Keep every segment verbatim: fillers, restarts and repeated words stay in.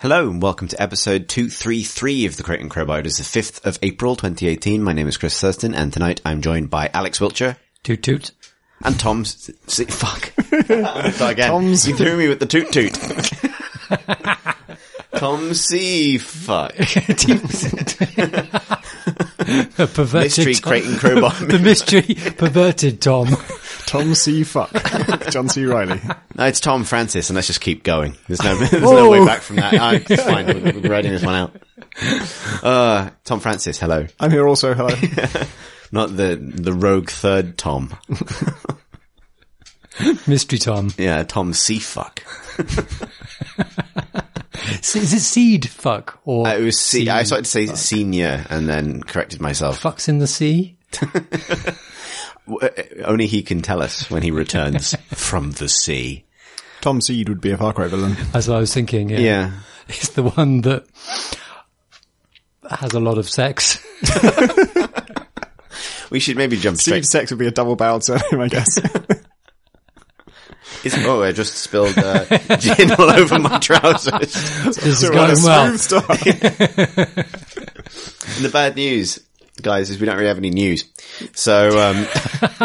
Hello and welcome to episode two thirty-three of the Crate and Crowbar. It is the fifth of April twenty eighteen. My name is Chris Thurston and tonight I'm joined by Alex Wiltshire. Toot toot. And Tom... See, fuck. So again, Tom's... You threw me with the toot toot. Tom C. Fuck. A perverted mystery Tom. Crate and Crowbar. The mystery perverted Tom. Tom C. Fuck. John C. Reilly. No, it's Tom Francis, and let's just keep going. There's no, there's no way back from that. I, it's fine. We're, we're writing this one out. Uh, Tom Francis, hello. I'm here also, hello. Not the, the rogue third Tom. Mystery Tom. Yeah, Tom C. Fuck. Is it seed fuck or uh, it was se- I started to say fuck. Senior and then corrected myself. Fucks in the sea. Only he can tell us when he returns from the sea. Tom Seed would be a Far Cry villain. That's what I was thinking. Yeah, yeah. He's the one that has a lot of sex. We should maybe jump straight. Seed sex would be a double-barreled surname, I guess. Isn't, oh, I just spilled uh, gin all over my trousers. This is going well. And the bad news, guys, is we don't really have any news. So, um,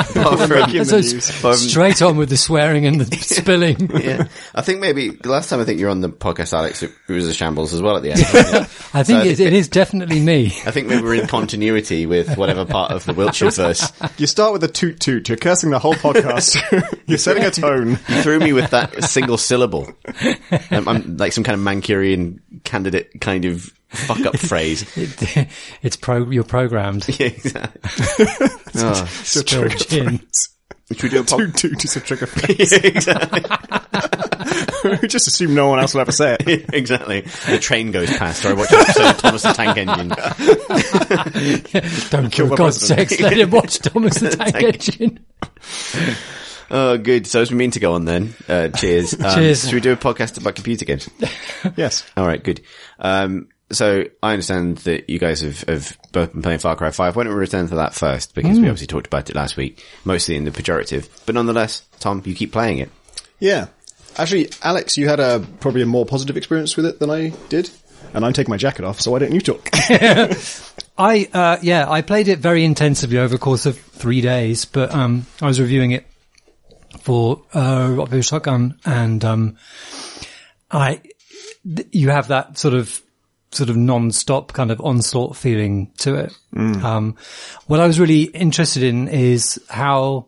from, so news. From, straight on with the swearing and the spilling. Yeah. I think maybe, last time I think you were on the podcast, Alex, it, it was a shambles as well at the end. Yeah. I think so it, it is definitely me. I think maybe we're in continuity with whatever part of the Wiltshire verse. You start with a toot toot, you're cursing the whole podcast. You're setting a tone. You threw me with that single syllable. I'm, I'm like some kind of Mancurian candidate kind of fuck up phrase. It, it, it's pro. You're programmed. Yeah, exactly. Oh, it's a trigger phrase. Should we do a pop- toot toot is a trigger phrase. Yeah, exactly. We just assume no one else will ever say it. Yeah, exactly. The train goes past, or I watch an episode of Thomas the Tank Engine. Yeah, don't kill for God's sake. Let him watch Thomas the Tank, Tank Engine. Oh, good. So as we mean to go on then, uh, cheers. Um, cheers. Should we do a podcast about computer games? Yes. All right, good. Um, So, I understand that you guys have, have both been playing Far Cry five. Why don't we return to that first? Because mm. we obviously talked about it last week, mostly in the pejorative. But nonetheless, Tom, you keep playing it. Yeah. Actually, Alex, you had a probably a more positive experience with it than I did. And I'm taking my jacket off, so why don't you talk? I, uh, yeah, I played it very intensively over the course of three days, but um, I was reviewing it for uh, Rock Paper Shotgun, and um, I, th- you have that sort of sort of non-stop kind of onslaught feeling to it. Mm. Um, what I was really interested in is how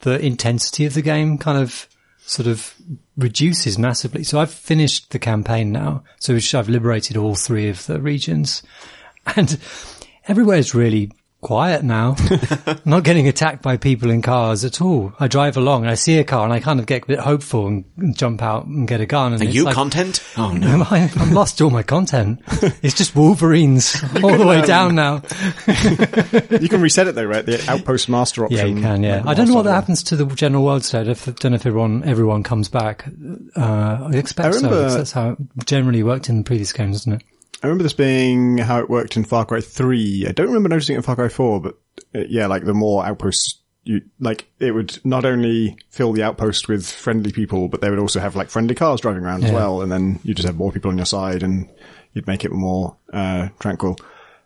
the intensity of the game kind of sort of reduces massively. So I've finished the campaign now, so I've liberated all three of the regions, and everywhere is really quiet now. I'm not getting attacked by people in cars at all. I drive along and I see a car and I kind of get a bit hopeful and jump out and get a gun. And are it's you like, content? Oh no. I, I've lost all my content. It's just Wolverines all the way um, down now. You can reset it though, right? The outpost master option. Yeah, you can, yeah. I don't know what that happens to the general world state. I don't know if everyone, everyone comes back. Uh, I expect I remember, so. That's how it generally worked in the previous games, isn't it? I remember this being how it worked in Far Cry three. I don't remember noticing it in Far Cry four, but uh, yeah, like the more outposts, you like it would not only fill the outpost with friendly people, but they would also have like friendly cars driving around yeah. as well. And then you just have more people on your side and you'd make it more uh tranquil.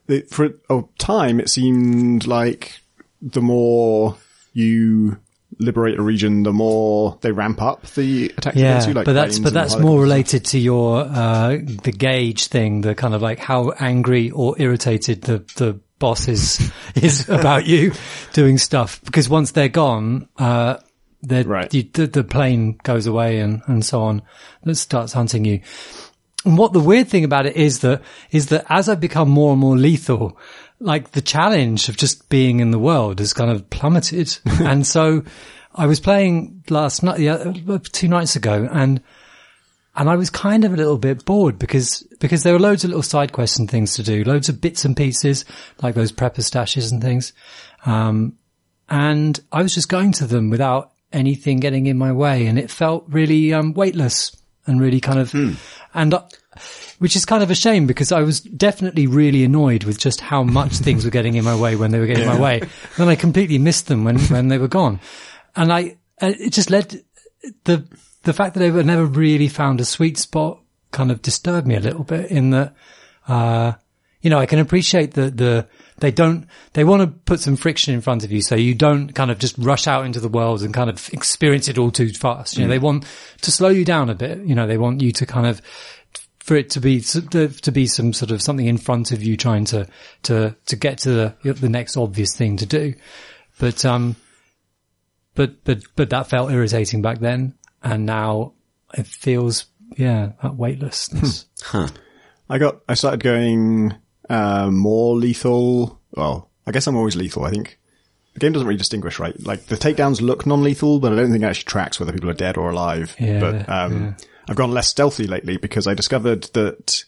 It, for a time, it seemed like the more you liberate a region, the more they ramp up the attack yeah, against you. Like but that's but that's more related to your uh the gauge thing, the kind of like how angry or irritated the the boss is is about you doing stuff. Because once they're gone, uh they're, right. you, the the plane goes away and and so on. That starts hunting you. And what the weird thing about it is that is that as I become more and more lethal, like the challenge of just being in the world has kind of plummeted. And so I was playing last night, yeah, two nights ago, and, and I was kind of a little bit bored because, because there were loads of little side quests and things to do, loads of bits and pieces, like those prepper stashes and things. Um, and I was just going to them without anything getting in my way. And it felt really, um, weightless and really kind of, mm. and uh, which is kind of a shame because I was definitely really annoyed with just how much things were getting in my way when they were getting yeah. in my way. And then I completely missed them when, when they were gone. And I, it just led the, the fact that I never really found a sweet spot kind of disturbed me a little bit in that, uh, you know, I can appreciate that the, they don't, they want to put some friction in front of you so you don't kind of just rush out into the world and kind of experience it all too fast. You know, mm. they want to slow you down a bit. You know, they want you to kind of, for it to be, to be some sort of something in front of you trying to, to, to get to the, the next obvious thing to do. But, um, but, but, but that felt irritating back then. And now it feels, yeah, that weightlessness. Hmm. Huh. I got, I started going, uh, more lethal. Well, I guess I'm always lethal, I think. The game doesn't really distinguish, right? Like, the takedowns look non-lethal, but I don't think it actually tracks whether people are dead or alive. Yeah, but, um, yeah. I've gone less stealthy lately because I discovered that,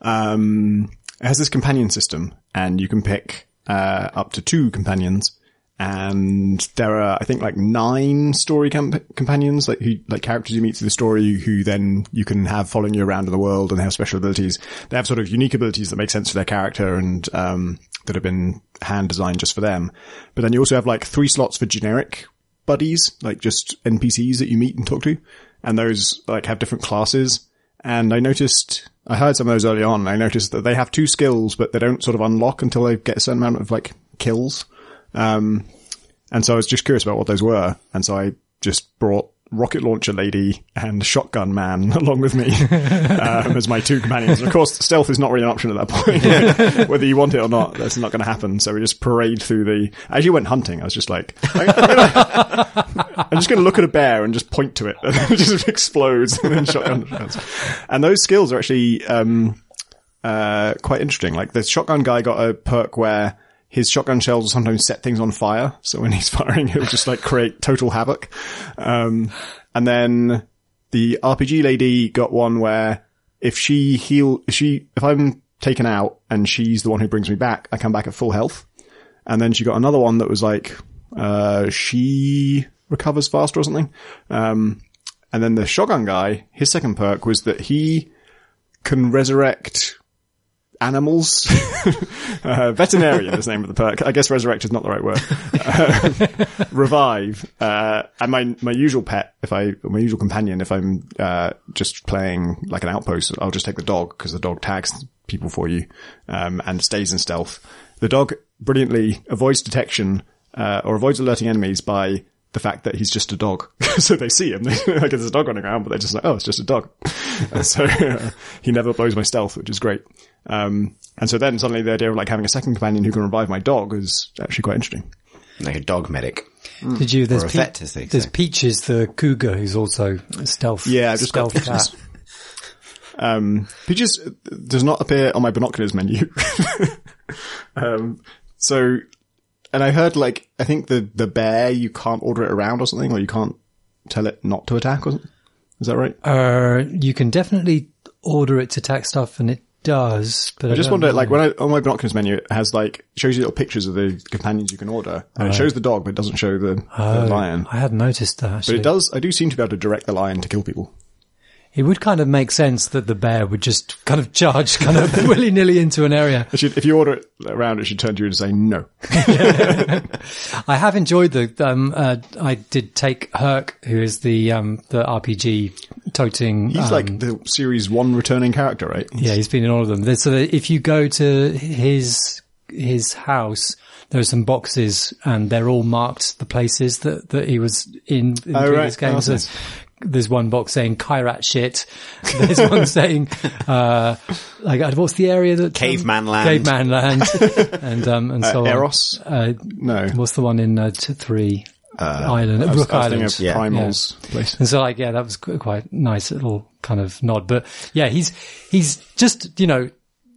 um, it has this companion system and you can pick, uh, up to two companions. And there are, I think, like nine story comp- companions, like who, like characters you meet through the story, who then you can have following you around in the world, and they have special abilities. They have sort of unique abilities that make sense for their character and, um, that have been hand designed just for them. But then you also have like three slots for generic buddies, like just N P Cs that you meet and talk to. And those like have different classes. And I noticed, I heard some of those early on, and I noticed that they have two skills, but they don't sort of unlock until they get a certain amount of like kills. Um, and so I was just curious about what those were. And so I just brought Rocket Launcher Lady and Shotgun Man along with me, um, as my two companions. And of course, stealth is not really an option at that point. Whether you want it or not, that's not going to happen. So we just parade through the, I actually went hunting. I was just like, I'm, gonna... I'm just going to look at a bear and just point to it, and it just explodes. And then shotgun. And those skills are actually, um, uh, quite interesting. Like the shotgun guy got a perk where his shotgun shells will sometimes set things on fire. So when he's firing, it'll just like create total havoc. Um, and then the R P G lady got one where if she heal, if she, if I'm taken out and she's the one who brings me back, I come back at full health. And then she got another one that was like, uh, she recovers faster or something. Um, and then the shotgun guy, his second perk was that he can resurrect animals. uh, veterinarian is the name of the perk. I guess resurrect is not the right word. Uh, revive. Uh, and my, my usual pet, if I, my usual companion, if I'm, uh, just playing like an outpost, I'll just take the dog because the dog tags people for you, um, and stays in stealth. The dog brilliantly avoids detection, uh, or avoids alerting enemies by the fact that he's just a dog. So they see him. Like, there's a dog running around, but they're just like, oh, it's just a dog. And so uh, he never blows my stealth, which is great. Um, and so then suddenly the idea of like having a second companion who can revive my dog is actually quite interesting. Like a dog medic. Mm. Did you, there's, Pe- vet, as they there's say. Peaches, the cougar, who's also stealth. Yeah, I've just stealth got Peaches. Um, Peaches does not appear on my binoculars menu. um, so, and I heard, like, I think the, the bear, you can't order it around or something, or you can't tell it not to attack or something. Is that right? Uh, you can definitely order it to attack stuff, and it does. But I, I just wonder, like, when I, on my binoculars menu, it has, like, shows you little pictures of the companions you can order, and right. It shows the dog, but it doesn't show the, oh, the lion. I hadn't noticed that, actually. But it does, I do seem to be able to direct the lion to kill people. It would kind of make sense that the bear would just kind of charge kind of willy-nilly into an area. It should, if you order it around, it should turn to you and say no. I have enjoyed the, um, uh, I did take Herc, who is the, um, the R P G toting. He's um, like the series one returning character, right? Yeah, he's been in all of them. So if you go to his, his house, there's some boxes and they're all marked the places that, that he was in, in oh, previous right. games. Oh, nice. There's one box saying Kyrat shit. There's one saying, uh, like, what's the area that? Caveman um, land. Caveman land. And, um, and so uh, Eros? on. Eros? Uh, no. What's the one in, uh, t- three? Uh, Island. I was, Brook I was Island. Of yeah. Primal's yeah. place. And so, like, yeah, that was quite nice little kind of nod. But yeah, he's, he's just, you know,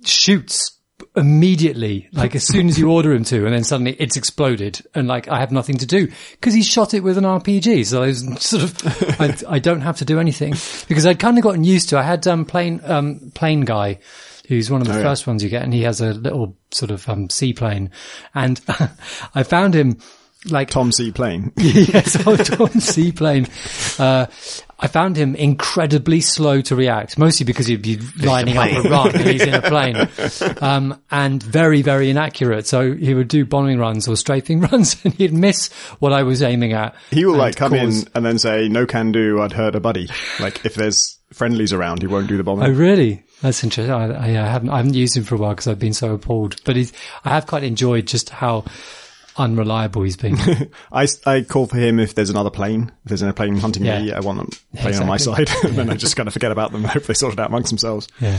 shoots immediately, like as soon as you order him to, and then suddenly it's exploded, and like I have nothing to do because he shot it with an R P G, so I was sort of I, I don't have to do anything because I'd kind of gotten used to. I had um plane um plane guy, who's one of the oh, first yeah. ones you get, and he has a little sort of um seaplane, and I found him like Tom Seaplane. Yes, oh, Tom Seaplane. Uh, I found him incredibly slow to react, mostly because he'd be lining up a run and he's in a plane. Um, and very, very inaccurate. So he would do bombing runs or strafing runs and he'd miss what I was aiming at. He will like come cause... in and then say, no can do, I'd hurt a buddy. Like if there's friendlies around, he won't do the bombing. Oh, really? That's interesting. I, I haven't, I haven't used him for a while because I've been so appalled, but he's, I have quite enjoyed just how unreliable he's been. I, I call for him if there's another plane. If there's an airplane hunting yeah. me, I want them playing exactly. on my side. And yeah. then I just kind of forget about them and hope they sort it out amongst themselves. Yeah.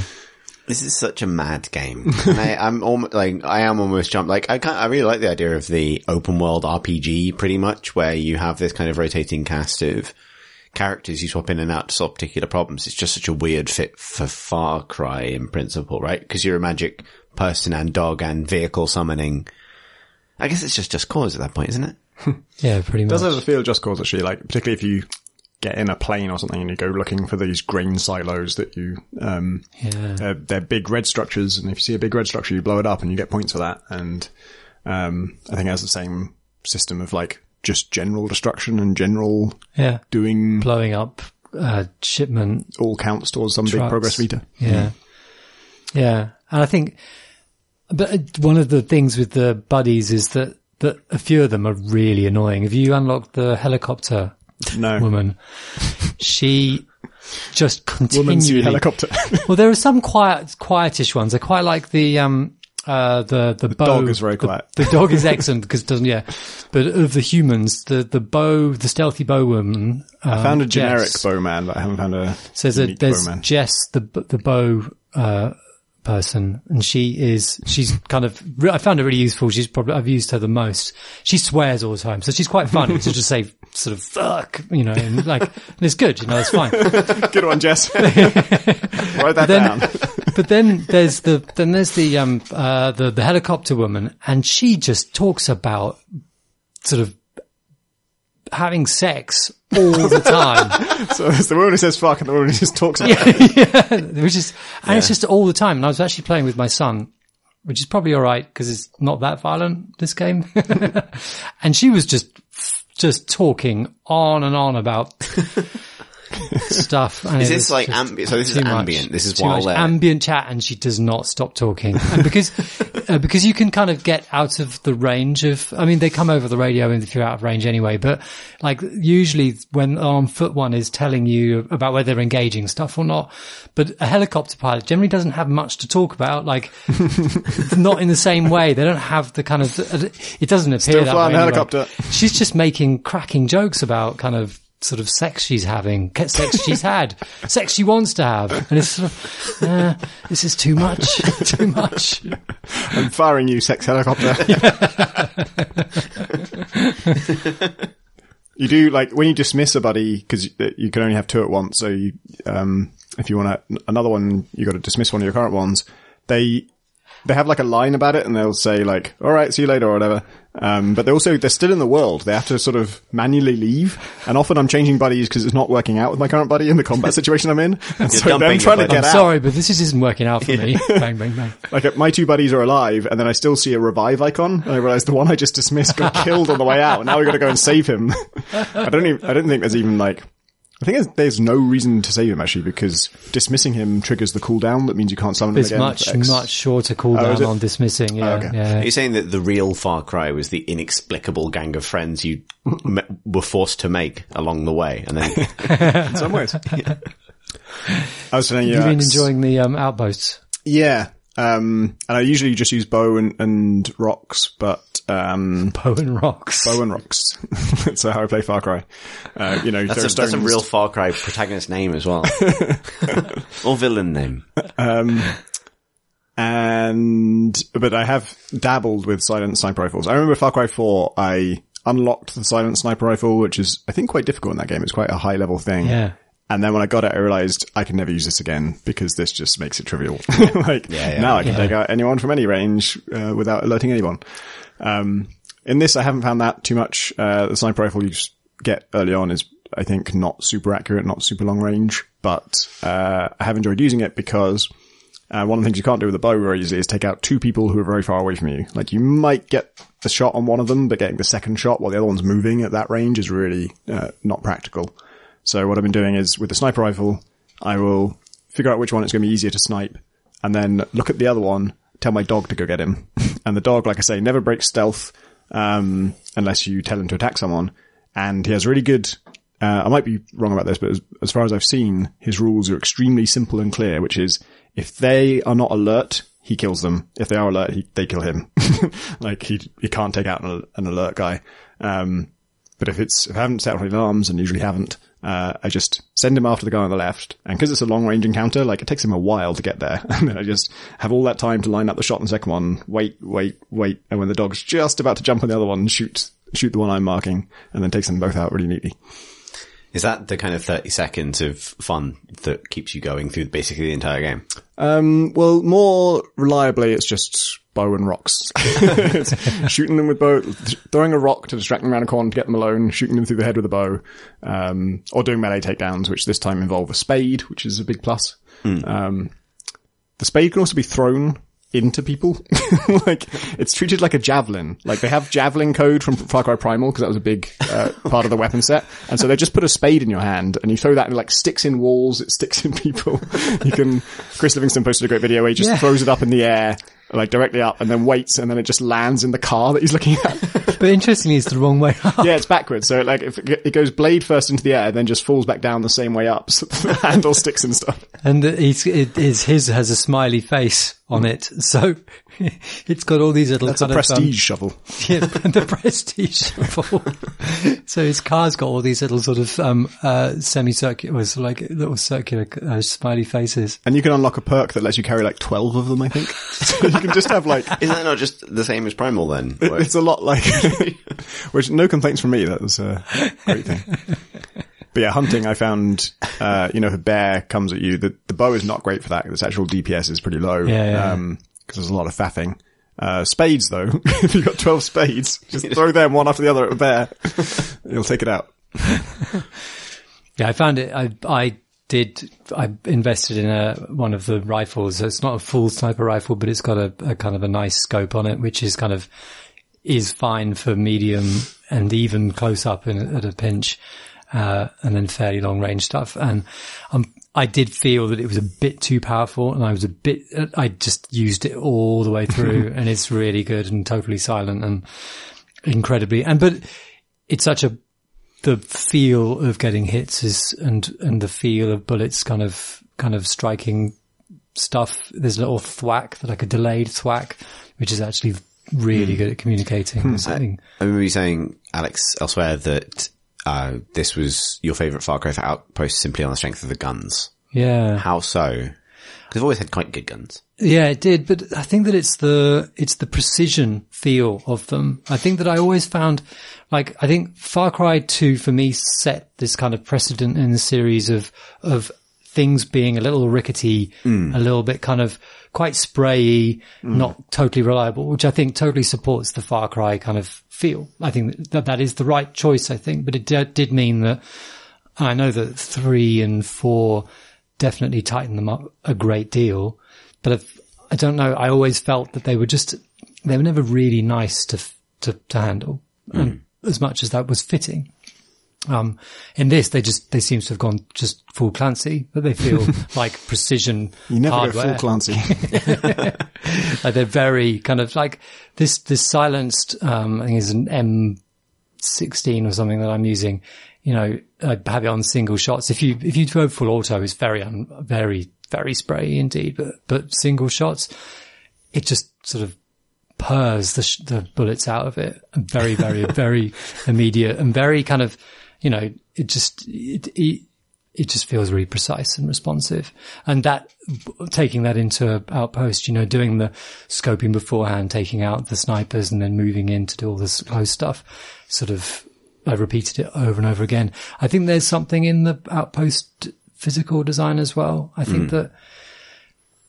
This is such a mad game. And I, I'm almost like, I am almost jumped. Like, I can't, I really like the idea of the open world R P G pretty much, where you have this kind of rotating cast of characters you swap in and out to solve particular problems. It's just such a weird fit for Far Cry in principle, right? Because you're a magic person and dog and vehicle summoning. I guess it's just Just Cause at that point, isn't it? Yeah, pretty much. It does feel Just Cause, actually, like, particularly if you get in a plane or something and you go looking for these grain silos that you, um, yeah. they're, they're big red structures, and if you see a big red structure, you blow it up and you get points for that. And um, I think it has the same system of, like, just general destruction and general yeah. doing... blowing up uh, shipment... all counts towards some trucks. Big progress meter. Yeah. Yeah. yeah. And I think... But one of the things with the buddies is that, that a few of them are really annoying. Have you unlocked the helicopter no. woman? She just continually... helicopter. Well, there are some quiet, quietish ones. They're quite like the... um uh the the, the bow, dog is very quiet. The, the dog is excellent because it doesn't yeah. But of the humans, the the bow, the stealthy bow woman. Um, I found a generic Jess, bowman, but I haven't found a. So there's, there's Jess, the the bow. Uh, person, and she is she's kind of I found her really useful. She's probably I've used her the most. She swears all the time, so she's quite funny to just say sort of fuck, you know, and like and it's good, you know, it's fine. Good one, Jess. Write that but then, down. But then there's the then there's the um uh the the helicopter woman, and she just talks about sort of having sex all the time. So it's the woman who says fuck and the woman who just talks about it. Yeah, yeah. Which is, and yeah. it's just all the time. And I was actually playing with my son, which is probably all right because it's not that violent, this game. And she was just, just talking on and on about stuff. And is this like ambient? So this is ambient. Much, this is while there. Ambient chat, and she does not stop talking. And because, uh, because you can kind of get out of the range of, I mean, they come over the radio if you're out of range anyway, but like usually when on foot one is telling you about whether they're engaging stuff or not, but a helicopter pilot generally doesn't have much to talk about, like not in the same way. They don't have the kind of, it doesn't appear Still that flying way helicopter. Anyway. She's just making cracking jokes about kind of, sort of sex she's having, sex she's had, sex she wants to have. And it's sort of, uh, this is too much, too much. I'm firing you, sex helicopter. Yeah. You do, like, when you dismiss a buddy, because you, you can only have two at once, so you, um, if you want to, another one, you got to dismiss one of your current ones. They... They have like a line about it and they'll say like, all right, see you later or whatever. Um, but they're also, they're still in the world. They have to sort of manually leave. And often I'm changing buddies because it's not working out with my current buddy in the combat situation I'm in. And so then trying to get I'm out. Sorry, but this isn't working out for yeah. me. Bang, bang, bang. Like my two buddies are alive and then I still see a revive icon. And I realize the one I just dismissed got killed on the way out. And now we've got to go and save him. I don't even, I don't think there's even like, I think there's, there's no reason to save him, actually, because dismissing him triggers the cooldown. That means you can't summon him again. It's much, much shorter cooldown on dismissing. Yeah, oh, okay. yeah. Are you saying that the real Far Cry was the inexplicable gang of friends you me- were forced to make along the way? And then, in some ways. Yeah. I was saying, yeah. You've been enjoying the um, outposts? Yeah. Um, and I usually just use bow and, and rocks, but Um, bow and rocks. Bow and rocks. That's how I play Far Cry. Uh, you know, that's, a, that's a real Far Cry protagonist name as well, or villain name. Um, and but I have dabbled with silent sniper rifles. I remember Far Cry four. I unlocked the silent sniper rifle, which is I think quite difficult in that game. It's quite a high level thing. Yeah. And then when I got it, I realized I can never use this again because this just makes it trivial. Like yeah, yeah, now I can yeah. take out anyone from any range uh, without alerting anyone. Um, in this, I haven't found that too much. Uh, the sniper rifle you get early on is, I think, not super accurate, not super long range, but, uh, I have enjoyed using it because Uh, one of the things you can't do with a bow very easily is take out two people who are very far away from you. Like, you might get the shot on one of them, but getting the second shot while the other one's moving at that range is really uh, not practical. So what I've been doing is, with the sniper rifle, I will figure out which one it's going to be easier to snipe, and then look at the other one, tell my dog to go get him. And the dog, like I say, never breaks stealth um, unless you tell him to attack someone. And he has really good... Uh, I might be wrong about this, but as, as far as I've seen, his rules are extremely simple and clear, which is if they are not alert, he kills them. If they are alert, he, they kill him. Like, he he can't take out an, an alert guy. Um, but if it's if I haven't set off any alarms, and usually haven't, uh, I just send him after the guy on the left. And because it's a long-range encounter, like, it takes him a while to get there. And then I just have all that time to line up the shot in the second one, wait, wait, wait. And when the dog's just about to jump on the other one, shoot shoot the one I'm marking, and then takes them both out really neatly. Is that the kind of thirty seconds of fun that keeps you going through basically the entire game? Um, well, more reliably, it's just bow and rocks. Shooting them with bow, throwing a rock to distract them around a corner to get them alone, shooting them through the head with a bow, um, or doing melee takedowns, which this time involve a spade, which is a big plus. Mm. Um, the spade can also be thrown into people. Like, it's treated like a javelin. Like, they have javelin code from Far Cry Primal, because that was a big uh, part of the weapon set, and so they just put a spade in your hand and you throw that, and it, like, sticks in walls, it sticks in people. You can Chris Livingston posted a great video where he just yeah. throws it up in the air, like, directly up, and then waits, and then it just lands in the car that he's looking at. But interestingly, it's the wrong way up. Yeah, it's backwards, so it, like, it goes blade first into the air and then just falls back down the same way up, so the handle sticks and stuff. And it's, it is, his has a smiley face on it, so it's got all these little That's kind a prestige of, um, shovel. Yeah, the prestige shovel. So his car's got all these little sort of um uh semicircular, like, little circular uh, smiley faces. And you can unlock a perk that lets you carry like twelve of them, I think. So you can just have like... Isn't that not just the same as Primal then? It, it's a lot like... Which, no complaints from me, that was a great thing. But yeah, hunting, I found, uh, you know, if a bear comes at you, the, the bow is not great for that. Its actual D P S is pretty low. Yeah, yeah. Um, cause there's a lot of faffing. Uh, spades though, if you've got twelve spades, just throw them one after the other at a bear. You'll take it out. Yeah, I found it, I, I did, I invested in a, one of the rifles. So it's not a full sniper rifle, but it's got a, a kind of a nice scope on it, which is kind of, is fine for medium and even close up in, at a pinch. Uh, and then fairly long range stuff. And, um, I did feel that it was a bit too powerful, and I was a bit, I just used it all the way through, and it's really good and totally silent and incredibly, and, but it's such a, the feel of getting hits is, and, and the feel of bullets kind of, kind of striking stuff. There's a little thwack, that like a delayed thwack, which is actually really good at communicating. Hmm. Something. I, I remember you saying, Alex, elsewhere that, Uh, this was your favourite Far Cry Outpost simply on the strength of the guns. Yeah. How so? Because I've always had quite good guns. Yeah, it did, but I think that it's the, it's the precision feel of them. I think that I always found, like, I think Far Cry two for me set this kind of precedent in the series of, of things being a little rickety, mm. a little bit kind of quite sprayy, mm. not totally reliable, which I think totally supports the Far Cry kind of feel. I think that that is the right choice, I think, but it d- did mean that I know that three and four definitely tightened them up a great deal, but I've, I don't know. I always felt that they were just, they were never really nice to, to, to handle mm. and as much as that was fitting. Um, in this, they just, they seem to have gone just full Clancy, but they feel like precision you never hardware. Go full Clancy. Like they're very kind of like this, this silenced, um, I think it's an M sixteen or something that I'm using. You know, I have it on single shots. If you, if you go full auto, it's very, un, very, very spray indeed, but, but single shots, it just sort of purrs the, sh- the bullets out of it. Very, very, very immediate and very kind of, you know, it just, it, it, it just feels really precise and responsive. And that, taking that into Outpost, you know, doing the scoping beforehand, taking out the snipers and then moving in to do all this close stuff, sort of, I repeated it over and over again. I think there's something in the Outpost physical design as well. I think mm. that,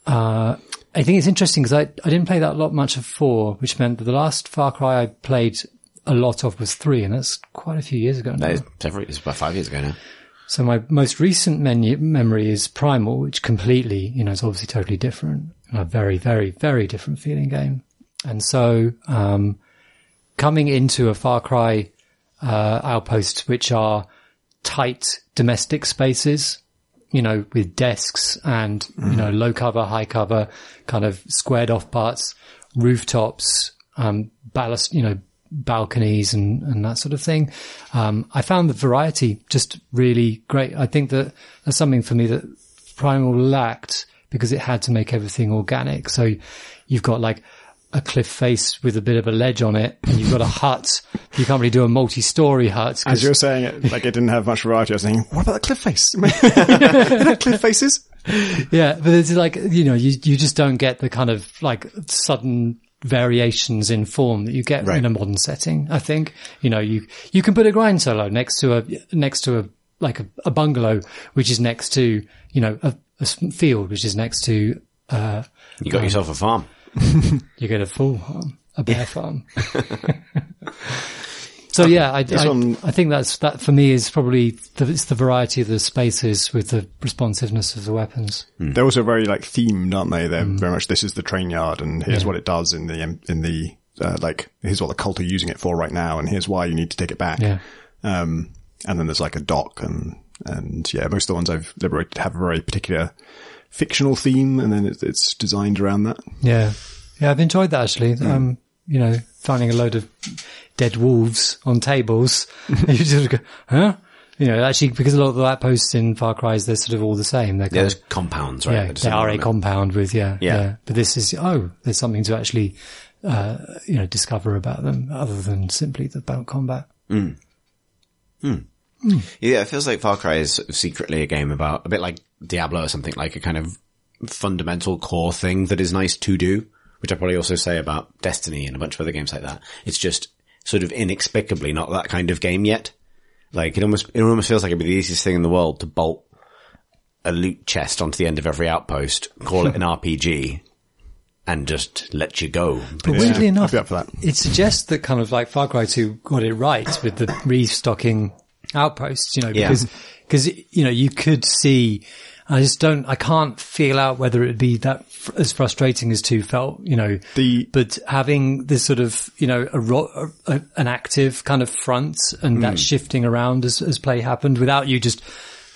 uh, I think it's interesting because I, I didn't play that lot much of four, which meant that the last Far Cry I played a lot of was three, and that's quite a few years ago now. That is several, it's about five years ago now. So my most recent menu memory is Primal, which completely, you know, it's obviously totally different. A very, very, very different feeling game. And so um coming into a Far Cry uh outpost, which are tight domestic spaces, you know, with desks and, you know, low cover, high cover, kind of squared off parts, rooftops, um ballast, you know, balconies and, and that sort of thing. Um, I found the variety just really great. I think that that's something for me that Primal lacked, because it had to make everything organic. So you've got like a cliff face with a bit of a ledge on it, and you've got a hut. You can't really do a multi-story hut. As you're saying it, like it didn't have much variety. I was thinking, what about the cliff face? It had cliff faces. Yeah, but it's like, you know, you you just don't get the kind of like sudden variations in form that you get right in a modern setting. I think, you know, you you can put a grind solo next to a next to a like a, a bungalow, which is next to, you know, a, a field, which is next to uh you got um, yourself a farm. You get a full farm, a bear yeah. farm. So yeah, I, I, one... I think that's that for me is probably the, it's the variety of the spaces with the responsiveness of the weapons. Mm. They're also very like themed, aren't they? They're mm. very much, this is the train yard, and here's yeah. what it does in the in the uh, like here's what the cult are using it for right now, and here's why you need to take it back. Yeah. Um, and then there's like a dock, and and yeah, most of the ones I've liberated have a very particular fictional theme, and then it's, it's designed around that. Yeah, yeah, I've enjoyed that actually. Mm. Um, you know, finding a load of dead wolves on tables. You just go, huh? You know, actually, because a lot of the outposts in Far Cry, they're sort of all the same. They're yeah, of, compounds, right? Yeah, they are a compound with, yeah, yeah, yeah. But this is, oh, there's something to actually, uh, you know, discover about them other than simply the battle combat. Mm. Mm. Mm. Yeah, it feels like Far Cry is secretly a game about, a bit like Diablo or something, like a kind of fundamental core thing that is nice to do, which I probably also say about Destiny and a bunch of other games like that. It's just sort of inexplicably not that kind of game yet. Like it almost, it almost feels like it'd be the easiest thing in the world to bolt a loot chest onto the end of every outpost, call it an R P G, and just let you go. But weirdly yeah, enough, I'd be up for that. It suggests that kind of like Far Cry two got it right with the restocking outposts, you know, because, because, yeah. you know, you could see, I just don't, I can't feel out whether it'd be that fr- as frustrating as two felt, you know, the, but having this sort of, you know, a, ro- a an active kind of front and mm. that shifting around as, as play happened without you just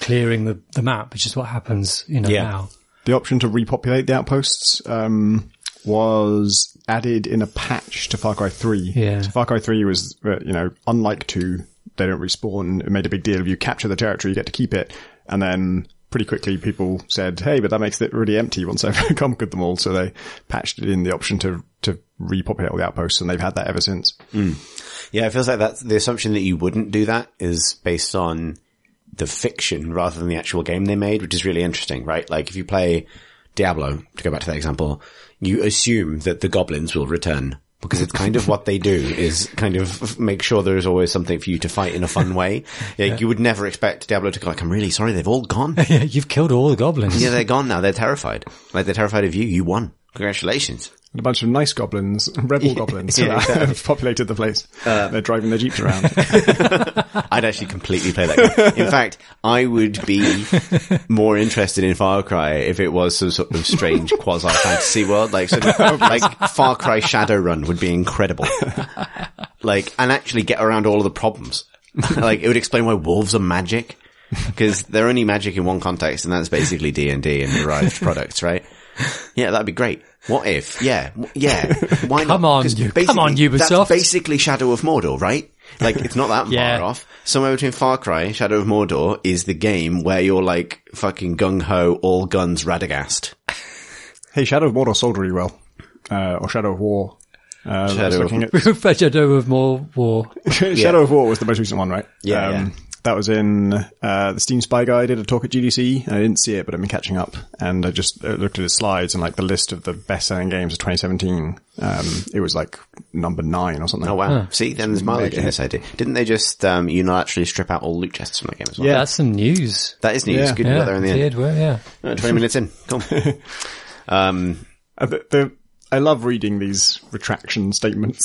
clearing the, the map, which is what happens, you know, yeah. now. The option to repopulate the outposts, um, was added in a patch to Far Cry three. Yeah. So Far Cry three was, uh, you know, unlike two, they don't respawn. It made a big deal if you capture the territory, you get to keep it. And then pretty quickly people said, hey, but that makes it really empty once I've conquered them all. So they patched it in the option to to repopulate all the outposts, and they've had that ever since. Mm. Yeah, it feels like that's the assumption that you wouldn't do that is based on the fiction rather than the actual game they made, which is really interesting, right? Like if you play Diablo, to go back to that example, you assume that the goblins will return, because it's kind of what they do is kind of make sure there is always something for you to fight in a fun way. Yeah, yeah. You would never expect Diablo to go like, I'm really sorry, they've all gone. Yeah, you've killed all the goblins. Yeah, they're gone now. They're terrified. Like, they're terrified of you. You won. Congratulations. And a bunch of nice goblins, rebel yeah, goblins, yeah, exactly. have populated the place. Uh, they're driving their jeeps around. I'd actually completely play that game. In fact, I would be more interested in Far Cry if it was some sort of strange quasi-fantasy world. Like, sort of, like Far Cry Shadowrun would be incredible. Like, and actually get around all of the problems. Like, it would explain why wolves are magic, because they're only magic in one context, and that's basically D and D and derived products, right? Yeah, that'd be great. What if? Yeah, yeah. Why not? Come on, you, come on, Ubisoft. That's basically Shadow of Mordor, right? Like, it's not that yeah. far off. Somewhere between Far Cry, Shadow of Mordor is the game where you're like fucking gung-ho, all guns, Radagast. Hey, Shadow of Mordor sold really well. Uh, or Shadow of War. Uh, Shadow, of, at... Shadow of More War. Shadow yeah. of War was the most recent one, right? Yeah, um, yeah. That was in uh the Steam Spy Guy did a talk at G D C. I didn't see it, but I've been catching up, and I just looked at his slides and like the list of the best-selling games of twenty seventeen. Um It was like number nine or something. Oh wow! Huh. See, then there's mileage in this idea. Didn't they just um unilaterally strip out all loot chests from that game as well? Yeah, that's some news. That is news. Yeah. Good yeah, weather in the end. Well, yeah, oh, twenty minutes in. Cool. um, uh, the, the I love reading these retraction statements.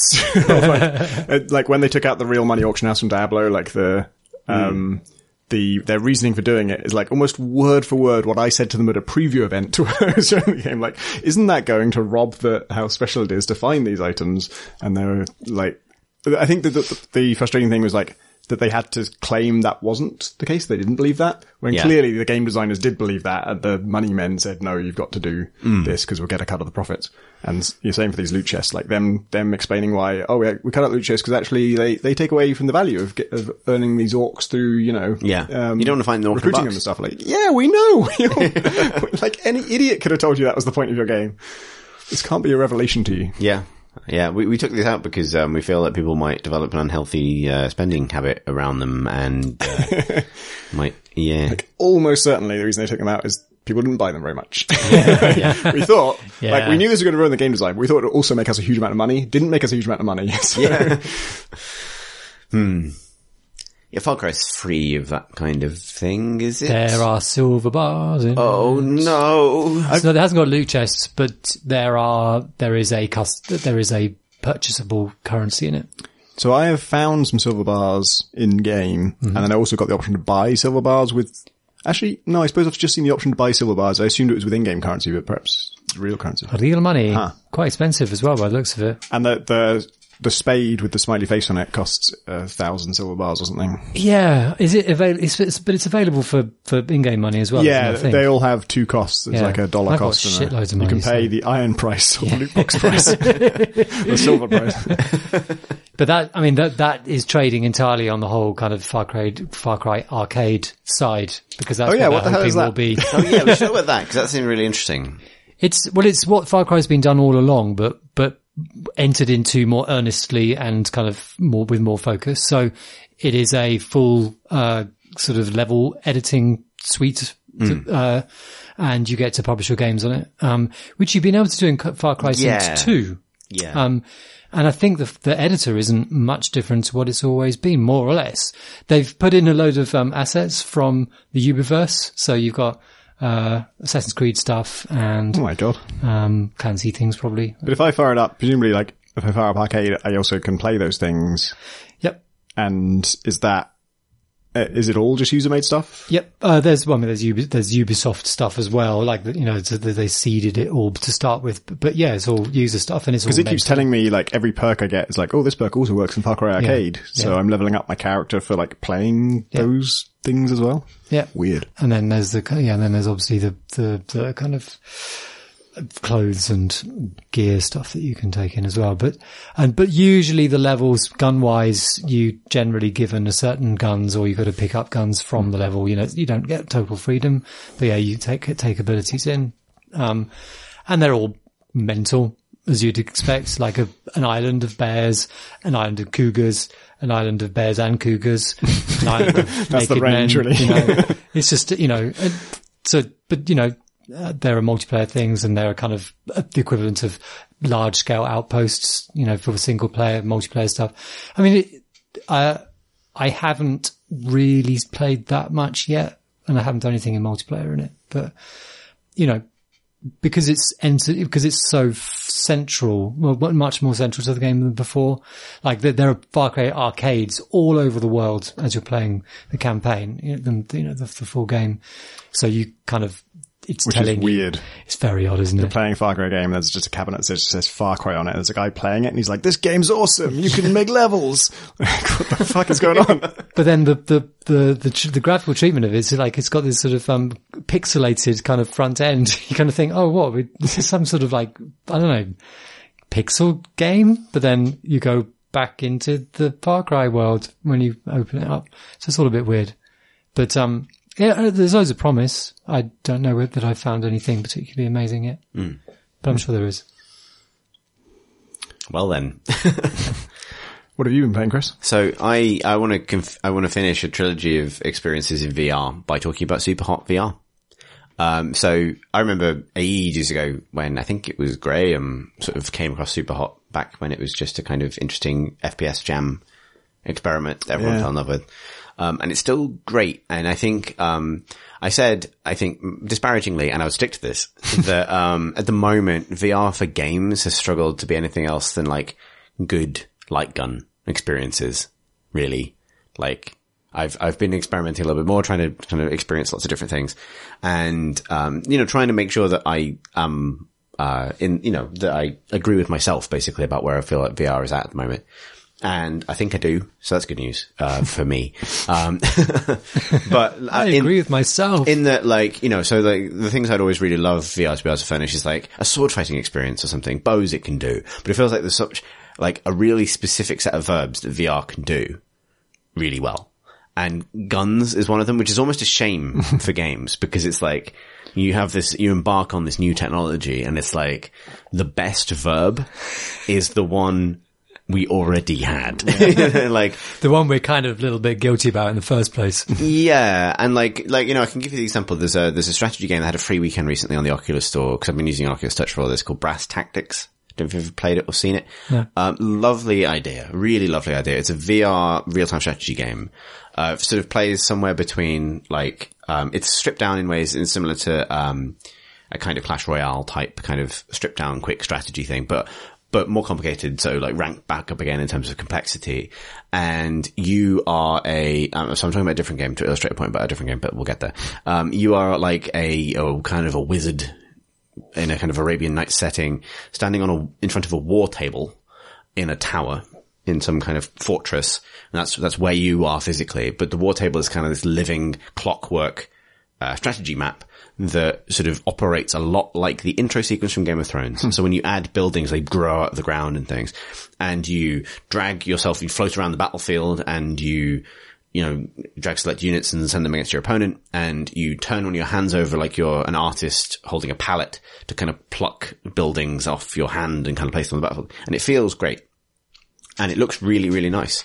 like, like when they took out the real money auction house from Diablo, like the. Um, the their reasoning for doing it is like almost word for word what I said to them at a preview event to when I was showing the game. Like, isn't that going to rob the how special it is to find these items? And they were like, I think that the, the frustrating thing was like that they had to claim that wasn't the case. They didn't believe that, when yeah. clearly the game designers did believe that, and the money men said, no, you've got to do mm. this because we'll get a cut of the profits. And you're saying for these loot chests, like them them explaining why, oh, we, we cut out loot chests because actually they, they take away from the value of, get, of earning these orcs through, you know, yeah. um, you don't want to find the orc recruiting them and stuff. Like, yeah, we know. Like, any idiot could have told you that was the point of your game. This can't be a revelation to you. Yeah. Yeah, we, we took this out because um, we feel that people might develop an unhealthy uh, spending habit around them, and uh, might, yeah. Like, almost certainly the reason they took them out is people didn't buy them very much. Yeah, yeah. We thought, yeah. like, we knew this was going to ruin the game design, but we thought it would also make us a huge amount of money. Didn't make us a huge amount of money. So. Yeah. Hmm. Yeah, Far Cry is free of that kind of thing, is it? There are silver bars in Oh, it. no. So it hasn't got loot chests, but there are, there is a cost, there is a purchasable currency in it. So I have found some silver bars in game, mm-hmm. and then I also got the option to buy silver bars with, actually, no, I suppose I've just seen the option to buy silver bars. I assumed it was with in-game currency, but perhaps real currency. Real money. Huh. Quite expensive as well by the looks of it. And the, the, The spade with the smiley face on it costs a thousand silver bars or something. Yeah. Is it available? But it's available for, for in-game money as well. Yeah. They all have two costs. There's yeah. like a dollar I've cost. Got and a, of money, you can pay so. the iron price or yeah. the loot box price. The silver price. But that, I mean, that, that is trading entirely on the whole kind of Far Cry, Far Cry arcade side, because that's oh, yeah, what, what I hoping will be. Oh yeah. Let's start with that, because that seemed really interesting. It's, well, it's what Far Cry has been done all along, but, but, entered into more earnestly and kind of more with more focus. So it is a full uh sort of level editing suite to, mm. uh and you get to publish your games on it, um which you've been able to do in Far Cry yeah. since two. Yeah. Um and I think the the editor isn't much different to what it's always been, more or less. They've put in a load of um assets from the Ubiverse, so you've got Uh, Assassin's Creed stuff and oh my god, um, Clancy things probably. But if I fire it up, presumably, like if I fire up Arcade, I also can play those things. Yep. And is that uh, is it all just user made stuff? Yep. Uh, there's well, I mean, there's Ubi- there's Ubisoft stuff as well. Like you know, they seeded it all to start with, but, but yeah, it's all user stuff, and it's because it keeps telling it. me like every perk I get is like, oh, this perk also works in Far Cry Arcade, yeah. so yeah. I'm leveling up my character for like playing yeah. those things as well. Yeah. Weird. And then there's the, yeah, and then there's obviously the, the, the kind of clothes and gear stuff that you can take in as well. But, and, but usually the levels gun wise, you generally given a certain guns, or you've got to pick up guns from the level. You know, you don't get total freedom, but yeah, you take, take abilities in. Um, and they're all mental, as you'd expect, like a, an island of bears, an island of cougars, an island of bears and cougars. An island of That's the range, men, really. You know, it's just, you know, so, but, you know, uh, there are multiplayer things, and there are kind of the equivalent of large scale outposts, you know, for single player, multiplayer stuff. I mean, it, I, I haven't really played that much yet, and I haven't done anything in multiplayer in it, but, you know, because it's entered, because it's so central, well, much more central to the game than before. Like there, there are Far Cry arcades all over the world as you're playing the campaign, you know, the, you know, the, the full game. So you kind of, it's Which telling. Which is weird. You, it's very odd, isn't you're it? You're playing a Far Cry game, there's just a cabinet that says, says Far Cry on it. There's a guy playing it, and he's like, this game's awesome. You can make levels. What the fuck is going on? But then the, the, the, the, the graphical treatment of it is like, it's got this sort of, um, pixelated kind of front end. You kind of think, oh, what? This is some sort of like, I don't know, pixel game. But then you go back into the Far Cry world when you open it up. So it's all a bit weird. But, um, yeah, there's loads of promise. I don't know that I've found anything particularly amazing yet, mm. but I'm sure there is. Well then. What have you been playing, Chris? So I, I want to, conf- I want to finish a trilogy of experiences in V R by talking about Superhot V R. Um, so I remember ages ago when I think it was Graham sort of came across Superhot back when it was just a kind of interesting F P S jam experiment that everyone yeah. fell in love with. Um, and it's still great. And I think, um, I said, I think disparagingly, and I would stick to this, that, um, at the moment, V R for games has struggled to be anything else than like good light gun experiences, really. Like, I've I've been experimenting a little bit more, trying to kind of experience lots of different things, and um, you know, trying to make sure that I am uh, in you know that I agree with myself basically about where I feel like V R is at at the moment. And I think I do, so that's good news uh, for me. Um, but uh, I agree in, with myself in that, like you know, so like the things I'd always really love V R to be able to furnish is like a sword fighting experience or something. Bows it can do, but it feels like there's such like a really specific set of verbs that V R can do really well. And guns is one of them, which is almost a shame for games, because it's like you have this, you embark on this new technology, and it's like the best verb is the one we already had. Yeah. Like the one we're kind of a little bit guilty about in the first place. Yeah. And like, like, you know, I can give you the example. There's a, there's a strategy game that had a free weekend recently on the Oculus store, because I've been using Oculus Touch for all this, called Brass Tactics. Don't know if you've ever played it or seen it. No. Um, lovely idea. Really lovely idea. It's a V R real-time strategy game. Uh, sort of plays somewhere between like, um, it's stripped down in ways in similar to, um, a kind of Clash Royale type kind of stripped down quick strategy thing, but, but more complicated. So like ranked back up again in terms of complexity. And you are a, um, so I'm talking about a different game to illustrate a point about a different game, but we'll get there. Um, you are like a, a kind of a wizard in a kind of Arabian Nights setting, standing on a, in front of a war table in a tower, in some kind of fortress, and that's that's where you are physically. But the war table is kind of this living clockwork uh, strategy map that sort of operates a lot like the intro sequence from Game of Thrones. Hmm. So when you add buildings, they grow out of the ground and things, and you drag yourself, you float around the battlefield, and you you know drag select units and send them against your opponent, and you turn on your hands over like you're an artist holding a palette to kind of pluck buildings off your hand and kind of place them on the battlefield, and it feels great. And it looks really, really nice.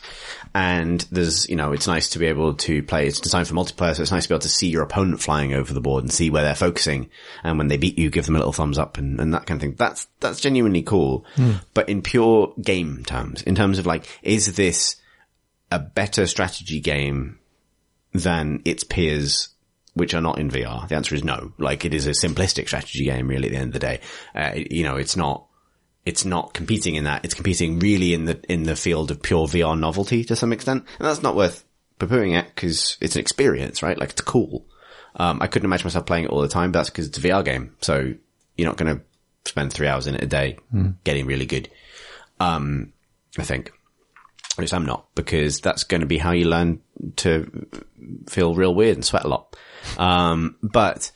And there's, you know, it's nice to be able to play. It's designed for multiplayer, so it's nice to be able to see your opponent flying over the board and see where they're focusing. And when they beat you, give them a little thumbs up and, and that kind of thing. That's, that's genuinely cool. Mm. But in pure game terms, in terms of like, is this a better strategy game than its peers, which are not in V R? The answer is no. Like, it is a simplistic strategy game, really, at the end of the day. Uh, you know, it's not. It's not competing in that. It's competing really in the, in the field of pure V R novelty to some extent. And that's not worth poo-pooing at, because it's an experience, right? Like, it's cool. Um, I couldn't imagine myself playing it all the time, but that's because it's a V R game. So you're not going to spend three hours in it a day mm. getting really good. Um, I think. At least I'm not, because that's going to be how you learn to feel real weird and sweat a lot. Um, but,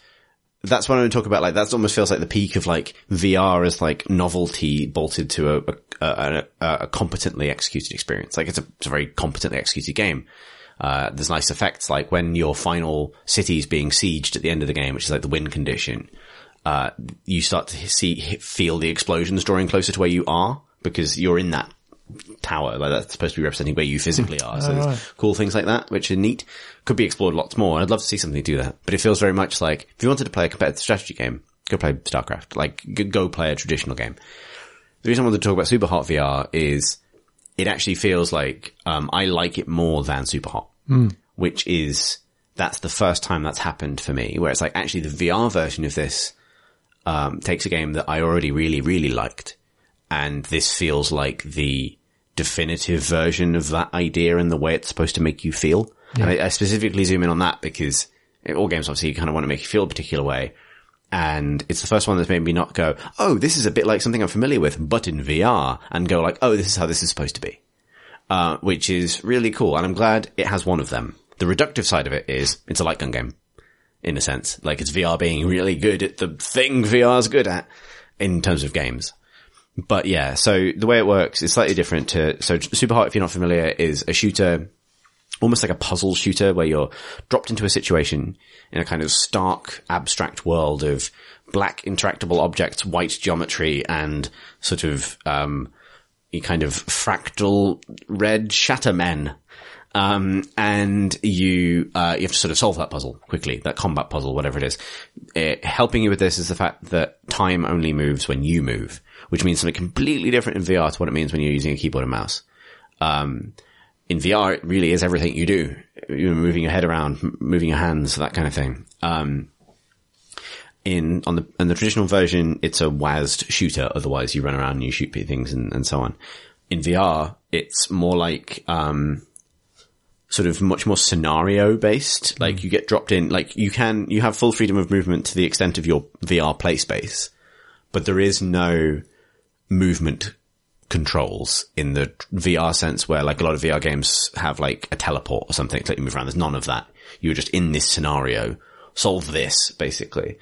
that's what I'm going to talk about. Like, that almost feels like the peak of like V R as like novelty bolted to a, a, a, a competently executed experience. Like, it's a, it's a very competently executed game. Uh, there's nice effects, like when your final city is being sieged at the end of the game, which is like the win condition. Uh, you start to see, feel the explosions drawing closer to where you are, because you're in that tower. Like, that's supposed to be representing where you physically are. So oh, there's right. cool things like that, which are neat. Could be explored lots more, and I'd love to see something do that. But it feels very much like, if you wanted to play a competitive strategy game, go play StarCraft. Like, go play a traditional game. The reason I wanted to talk about Superhot V R is it actually feels like um I like it more than Superhot, mm. which is, that's the first time that's happened for me, where it's like, actually the V R version of this um takes a game that I already really, really liked, and this feels like the definitive version of that idea and the way it's supposed to make you feel. Yeah. And I, I specifically zoom in on that because in all games, obviously, you kind of want to make you feel a particular way. And it's the first one that's made me not go, oh, this is a bit like something I'm familiar with, but in V R, and go like, oh, this is how this is supposed to be, uh, which is really cool. And I'm glad it has one of them. The reductive side of it is it's a light gun game, in a sense. Like, it's V R being really good at the thing V R's good at in terms of games. But yeah, so the way it works is slightly different to, so Superhot, if you're not familiar, is a shooter, almost like a puzzle shooter, where you're dropped into a situation in a kind of stark, abstract world of black interactable objects, white geometry, and sort of, um, kind of fractal red shatter men. Um, and you, uh, you have to sort of solve that puzzle quickly, that combat puzzle, whatever it is. It, helping you with this is the fact that time only moves when you move, which means something completely different in V R to what it means when you're using a keyboard and mouse. Um, in V R, it really is everything you do. You're moving your head around, moving your hands, that kind of thing. Um, in, on the, in the traditional version, it's a W A S D shooter. Otherwise you run around and you shoot things and, and so on. In V R, it's more like, um, sort of much more scenario based. Mm. Like you get dropped in, like you can, you have full freedom of movement to the extent of your V R play space, but there is no movement controls in the V R sense where like a lot of V R games have like a teleport or something to let you move around. There's none of that. You're just in this scenario, solve this basically.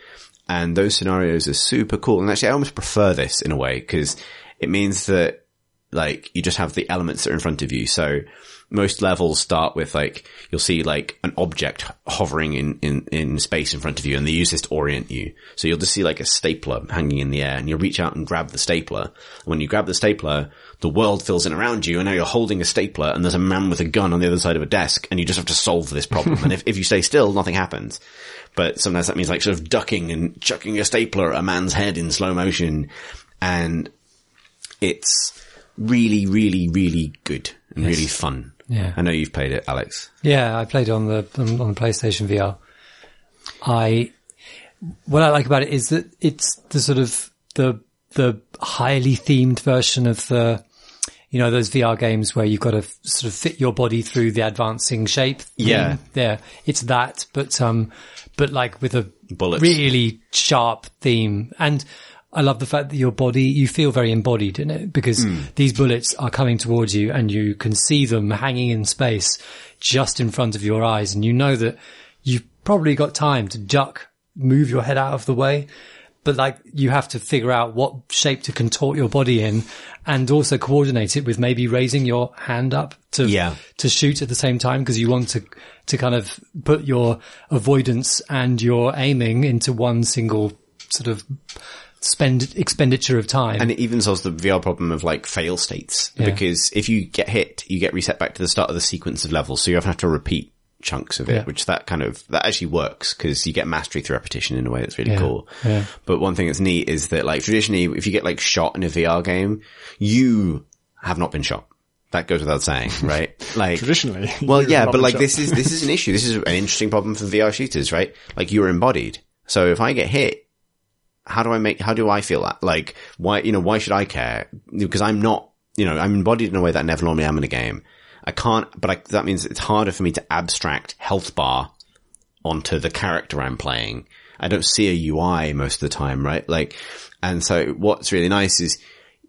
And those scenarios are super cool. And actually I almost prefer this in a way because it means that like you just have the elements that are in front of you. So most levels start with like, you'll see like an object hovering in, in, in space in front of you and they use this to orient you. So you'll just see like a stapler hanging in the air and you'll reach out and grab the stapler. And when you grab the stapler, the world fills in around you and now you're holding a stapler and there's a man with a gun on the other side of a desk and you just have to solve this problem. And if, if you stay still, nothing happens. But sometimes that means like sort of ducking and chucking a stapler at a man's head in slow motion. And it's really, really, really good and yes. really fun. Yeah, I know you've played it, Alex. Yeah, I played it on the on, on the PlayStation V R. I what I like about it is that it's the sort of the the highly themed version of the, you know, those V R games where you've got to f- sort of fit your body through the advancing shape. Yeah, there it's that, but um, but like with a Bullets. really sharp theme. And I love the fact that your body, you feel very embodied in it because mm. these bullets are coming towards you and you can see them hanging in space just in front of your eyes. And you know that you've probably got time to duck, move your head out of the way, but like you have to figure out what shape to contort your body in and also coordinate it with maybe raising your hand up to, yeah. to shoot at the same time. Cause you want to, to kind of put your avoidance and your aiming into one single sort of, spend expenditure of time. And it even solves the V R problem of like fail states yeah. because if you get hit you get reset back to the start of the sequence of levels, so you have to repeat chunks of it yeah. which that kind of that actually works because you get mastery through repetition in a way that's really yeah. cool yeah. But one thing that's neat is that like traditionally if you get like shot in a V R game you have not been shot. That goes without saying, right? Like traditionally well yeah but like shot. this is this is an issue. This is an interesting problem for V R shooters, right? Like you're embodied, so if I get hit, How do I make, how do I feel that? Like, why, you know, why should I care? Because I'm not, you know, I'm embodied in a way that I never normally am in a game. I can't, but I, that means it's harder for me to abstract health bar onto the character I'm playing. I don't see a U I most of the time, right? Like, and so what's really nice is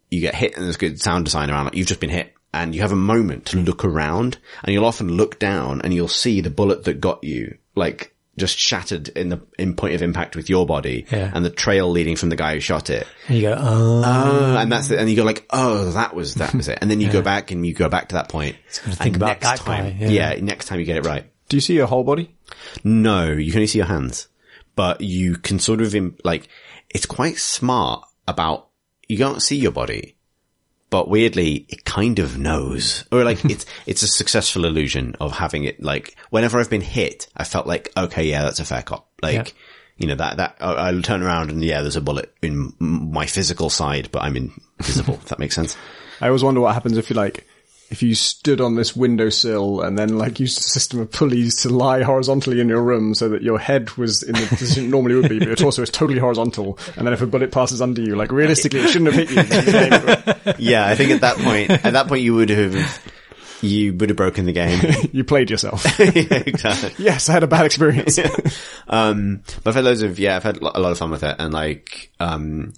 you get hit and there's good sound design around it. Like you've just been hit and you have a moment to look around and you'll often look down and you'll see the bullet that got you. Like, just shattered in the in point of impact with your body yeah. and the trail leading from the guy who shot it. And you go, oh, oh and that's it. And you go like, oh, that was, that was it. And then you yeah. go back and you go back to that point. It's got to think about next that time. Guy, yeah. yeah. Next time you get it right. Do you see your whole body? No, you can only see your hands, but you can sort of in, like, it's quite smart about, you don't see your body, but weirdly it kind of knows, or like it's, it's a successful illusion of having it. Like whenever I've been hit, I felt like, okay, yeah, that's a fair cop. Like, yeah. you know, that, that I'll turn around and yeah, there's a bullet in my physical side, but I'm invisible. If that makes sense. I always wonder what happens if you like, if you stood on this windowsill and then like used a system of pulleys to lie horizontally in your room so that your head was in the position it normally would be, but your torso is totally horizontal. And then if a bullet passes under you, like realistically, it shouldn't have hit you. Yeah. I think at that point, at that point you would have, you would have broken the game. You played yourself. Yeah, exactly. Yes. I had a bad experience. Yeah. Um, but I've had loads of, yeah, I've had a lot of fun with it. And like, um,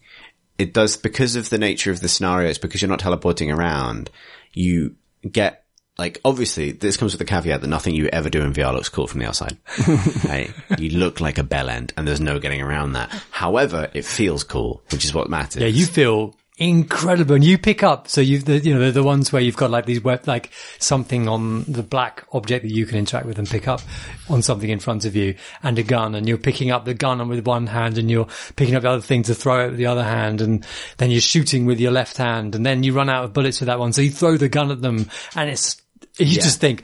it does, because of the nature of the scenarios, because you're not teleporting around, you get, like, obviously this comes with the caveat that nothing you ever do in V R looks cool from the outside. Right? You look like a bell end and there's no getting around that. However, it feels cool, which is what matters. Yeah, you feel incredible and you pick up. So you've, the, you know, the, the ones where you've got like these web, like something on the black object that you can interact with and pick up on something in front of you and a gun, and you're picking up the gun with one hand and you're picking up the other thing to throw it with the other hand. And then you're shooting with your left hand and then you run out of bullets with that one. So you throw the gun at them and it's, you yeah. just think,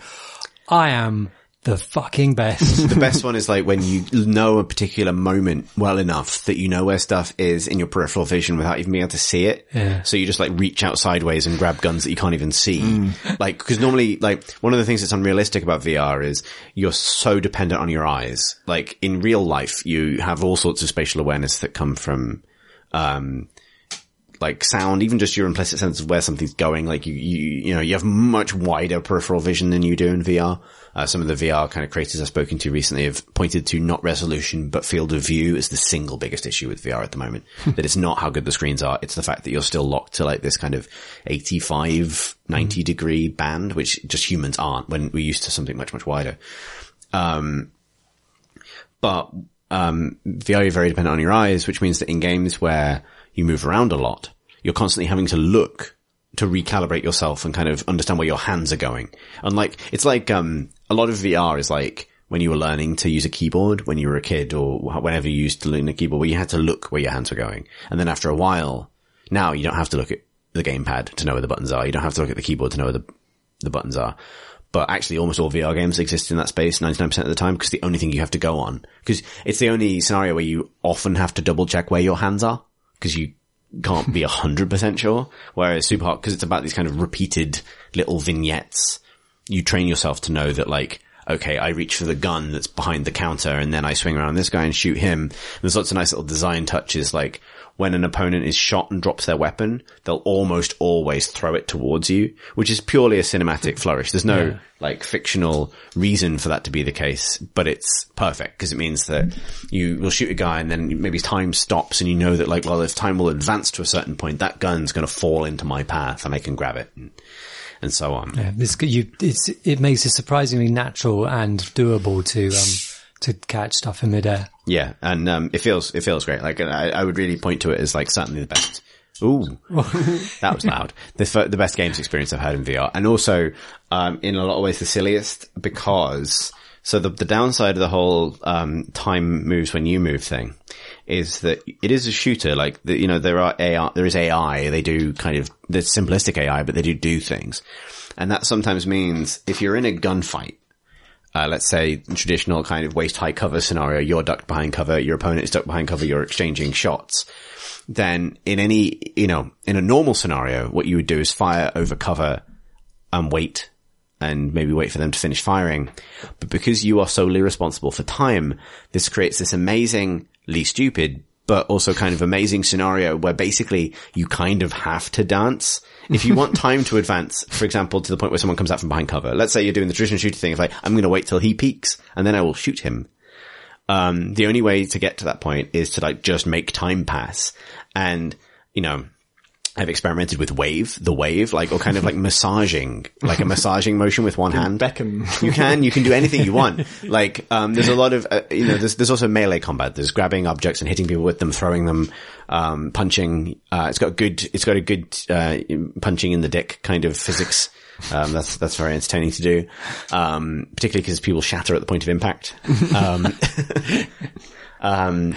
I am the fucking best. The best one is like when you know a particular moment well enough that you know where stuff is in your peripheral vision without even being able to see it. Yeah. So you just like reach out sideways and grab guns that you can't even see. Mm. Like, cause normally like one of the things that's unrealistic about V R is you're so dependent on your eyes. Like in real life, you have all sorts of spatial awareness that come from, um, like sound, even just your implicit sense of where something's going. Like you, you, you know, you have much wider peripheral vision than you do in V R. Uh, some of the V R kind of creators I've spoken to recently have pointed to not resolution, but field of view is the single biggest issue with V R at the moment. That it's not how good the screens are. It's the fact that you're still locked to like this kind of eighty-five, ninety degree band, which just humans aren't when we're used to something much, much wider. Um, but, um, V R, you're very dependent on your eyes, which means that in games where you move around a lot, you're constantly having to look to recalibrate yourself and kind of understand where your hands are going. And like, it's like, um, a lot of V R is like when you were learning to use a keyboard when you were a kid or whenever you used to learn a keyboard where you had to look where your hands were going. And then after a while, now you don't have to look at the gamepad to know where the buttons are. You don't have to look at the keyboard to know where the, the buttons are. But actually almost all V R games exist in that space ninety-nine percent of the time because the only thing you have to go on, because it's the only scenario where you often have to double check where your hands are because you can't be one hundred percent sure. Whereas Superhot, because it's about these kind of repeated little vignettes, you train yourself to know that like, okay, I reach for the gun that's behind the counter and then I swing around this guy and shoot him. And there's lots of nice little design touches. Like when an opponent is shot and drops their weapon, they'll almost always throw it towards you, which is purely a cinematic flourish. There's no yeah. like fictional reason for that to be the case, but it's perfect because it means that you will shoot a guy and then maybe time stops and you know that like, well, if time will advance to a certain point, that gun's going to fall into my path and I can grab it. And, And so on. Yeah, it's, you, it's, it makes it surprisingly natural and doable to um, to catch stuff in midair. Yeah, and um, it feels it feels great. Like I, I would really point to it as like certainly the best. Ooh, that was loud. The the best games experience I've had in V R, and also um, in a lot of ways the silliest because so the the downside of the whole um, time moves when you move thing is that it is a shooter. Like, the, you know, there are A I, there is A I, they do kind of, there's simplistic A I, but they do do things. And that sometimes means if you're in a gunfight, uh, let's say traditional kind of waist high cover scenario, you're ducked behind cover, your opponent is ducked behind cover, you're exchanging shots. Then in any, you know, in a normal scenario, what you would do is fire over cover and wait and maybe wait for them to finish firing. But because you are solely responsible for time, this creates this amazing, least stupid, but also kind of amazing scenario where basically you kind of have to dance. If you want time to advance, for example, to the point where someone comes out from behind cover, let's say you're doing the traditional shooter thing of like, I'm going to wait till he peaks and then I will shoot him. Um, the only way to get to that point is to like just make time pass. And, you know, I've experimented with wave, the wave, like, or kind of like massaging, like a massaging motion with one hand. Beckham. You can, you can do anything you want. Like, um, there's a lot of, uh, you know, there's, there's also melee combat. There's grabbing objects and hitting people with them, throwing them, um, punching. Uh, it's got good, it's got a good, uh, punching in the dick kind of physics. Um, that's, that's very entertaining to do. Um, particularly because people shatter at the point of impact. Um, um,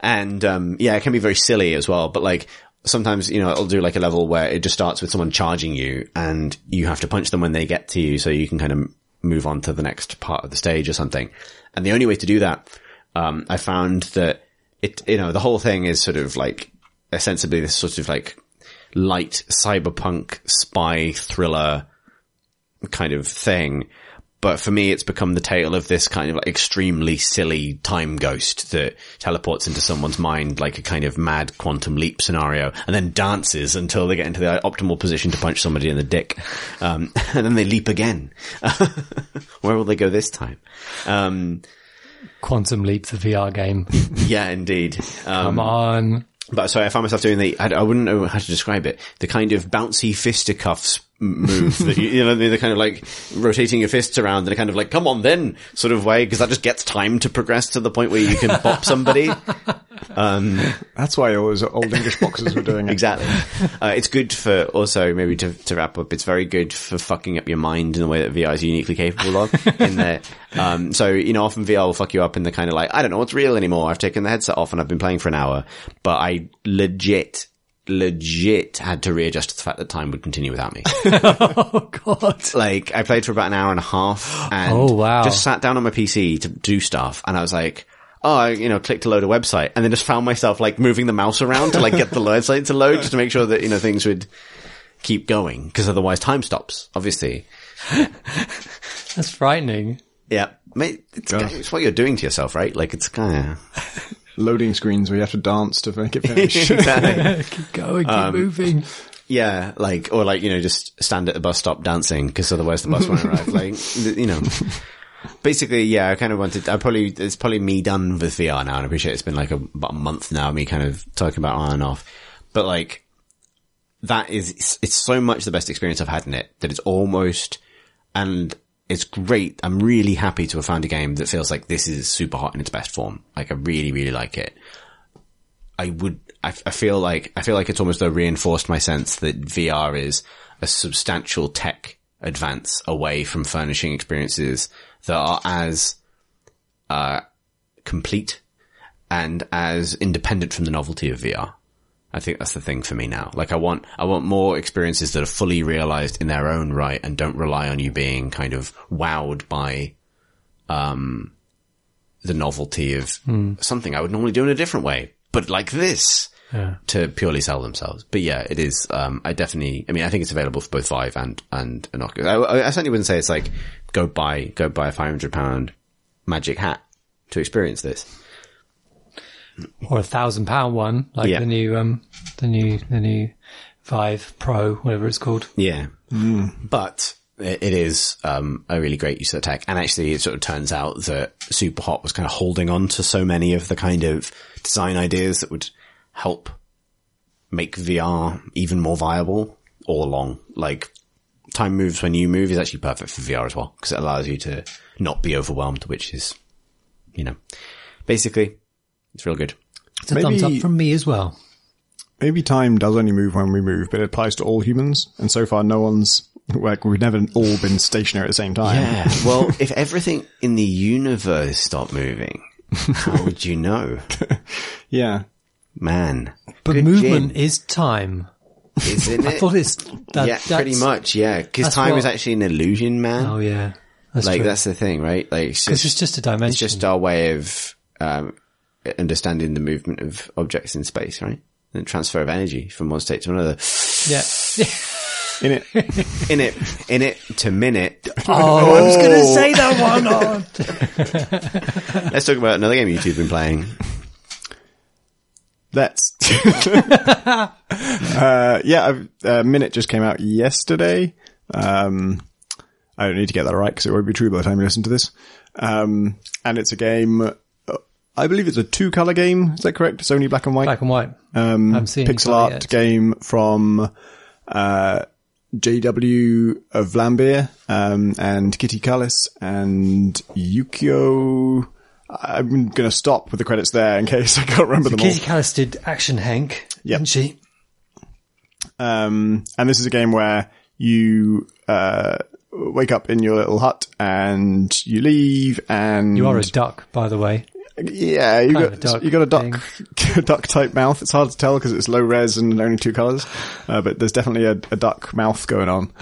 and, um, yeah, it can be very silly as well, but like, sometimes, you know, it'll do like a level where it just starts with someone charging you and you have to punch them when they get to you so you can kind of move on to the next part of the stage or something. And the only way to do that, um, I found that it, you know, the whole thing is sort of like ostensibly this sort of like light cyberpunk spy thriller kind of thing. But for me, it's become the tale of this kind of like extremely silly time ghost that teleports into someone's mind like a kind of mad quantum leap scenario and then dances until they get into the optimal position to punch somebody in the dick. Um, and then they leap again. Where will they go this time? Um, Quantum Leap, the V R game. Yeah, indeed. Um, Come on. But so I found myself doing the, I, I wouldn't know how to describe it, the kind of bouncy fisticuffs move that you, you know, the kind of like rotating your fists around in a kind of like, come on then sort of way, because that just gets time to progress to the point where you can bop somebody. Um, that's why all those old English boxers were doing it. Exactly. Uh, it's good for also maybe to, to wrap up, it's very good for fucking up your mind in the way that V R is uniquely capable of in that. Um, so, you know, often V R will fuck you up in the kind of like, I don't know what's real anymore. I've taken the headset off and I've been playing for an hour, but I, legit, legit had to readjust to the fact that time would continue without me. Oh, God. Like, I played for about an hour and a half and oh, wow. just sat down on my P C to do stuff. And I was like, oh, I, you know, clicked to load a website and then just found myself, like, moving the mouse around to, like, get the website to load just to make sure that, you know, things would keep going because otherwise time stops, obviously. That's frightening. Yeah. Mate, it's, it's what you're doing to yourself, right? Like, it's kind of... loading screens where you have to dance to make it finish. Exactly. Keep going, keep um, moving. Yeah, like, or like, you know, just stand at the bus stop dancing, because otherwise the bus won't arrive. Like, you know, basically, yeah, I kind of wanted, I probably, it's probably me done with V R now, and I appreciate it's been like a, about a month now, me kind of talking about on and off. But like, that is, it's, it's so much the best experience I've had in it, that it's almost, and it's great. I'm really happy to have found a game that feels like this is super hot in its best form. Like, I really, really like it. I would, I, I feel like, I feel like it's almost though reinforced my sense that V R is a substantial tech advance away from furnishing experiences that are as, uh, complete and as independent from the novelty of V R. I think that's the thing for me now. Like, I want, I want more experiences that are fully realized in their own right and don't rely on you being kind of wowed by, um, the novelty of mm. something I would normally do in a different way, but like this yeah. to purely sell themselves. But yeah, it is, um, I definitely, I mean, I think it's available for both Vive and, and, and Oculus. I, I certainly wouldn't say it's like, go buy, go buy a five hundred pound magic hat to experience this. Or a thousand pound one, like yeah. the new, um, the new, the new Vive Pro, whatever it's called. Yeah. Mm. But it, it is, um, a really great use of the tech. And actually it sort of turns out that Superhot was kind of holding on to so many of the kind of design ideas that would help make V R even more viable all along. Like, time moves when you move is actually perfect for V R as well, because it allows you to not be overwhelmed, which is, you know, basically, it's real good. It's a maybe, thumbs up from me as well. Maybe time does only move when we move, but it applies to all humans. And so far, no one's, like, we've never all been stationary at the same time. Yeah. Well, if everything in the universe stopped moving, how would you know? Yeah. Man. But good movement gin. Is time. Isn't it? I thought it's... That, yeah, pretty much, yeah. Because time what, is actually an illusion, man. Oh, yeah. That's like, true. That's the thing, right? Like, it's just, it's just a dimension. It's just our way of... um understanding the movement of objects in space, right? And the transfer of energy from one state to another. Yeah. In it. In it. In it to Minit. Oh, I was going to say that one. On. Let's talk about another game you've been playing. Let's. uh, yeah, I've, uh, Minit just came out yesterday. Um, I don't need to get that right because it won't be true by the time you listen to this. Um, and it's a game... I believe it's a two-color game. Is that correct? It's only black and white. Black and white. Um, pixel art yet. Game from uh, J W of Vlambeer um, and Kitty Callis and Yukio. I'm going to stop with the credits there in case I can't remember so them Kitty all. Kitty Callis did Action Henk, yep. didn't she? Um, and this is a game where you uh, wake up in your little hut and you leave and... You are a duck, by the way. Yeah, you kind got you got a duck duck type mouth. It's hard to tell because it's low res and only two colors, uh, but there's definitely a, a duck mouth going on.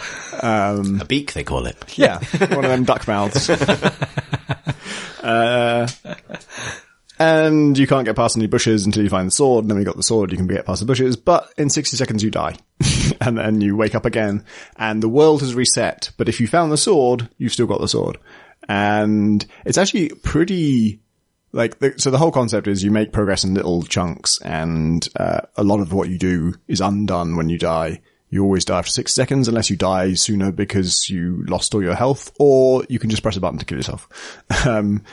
Um, a beak, they call it. Yeah, one of them duck mouths. uh, and you can't get past any bushes until you find the sword. And then when you got the sword, you can get past the bushes. But in sixty seconds, you die, and then you wake up again, and the world has reset. But if you found the sword, you've still got the sword, and it's actually pretty. Like, the, so the whole concept is you make progress in little chunks and, uh, a lot of what you do is undone when you die. You always die after six seconds unless you die sooner because you lost all your health, or you can just press a button to kill yourself. Um,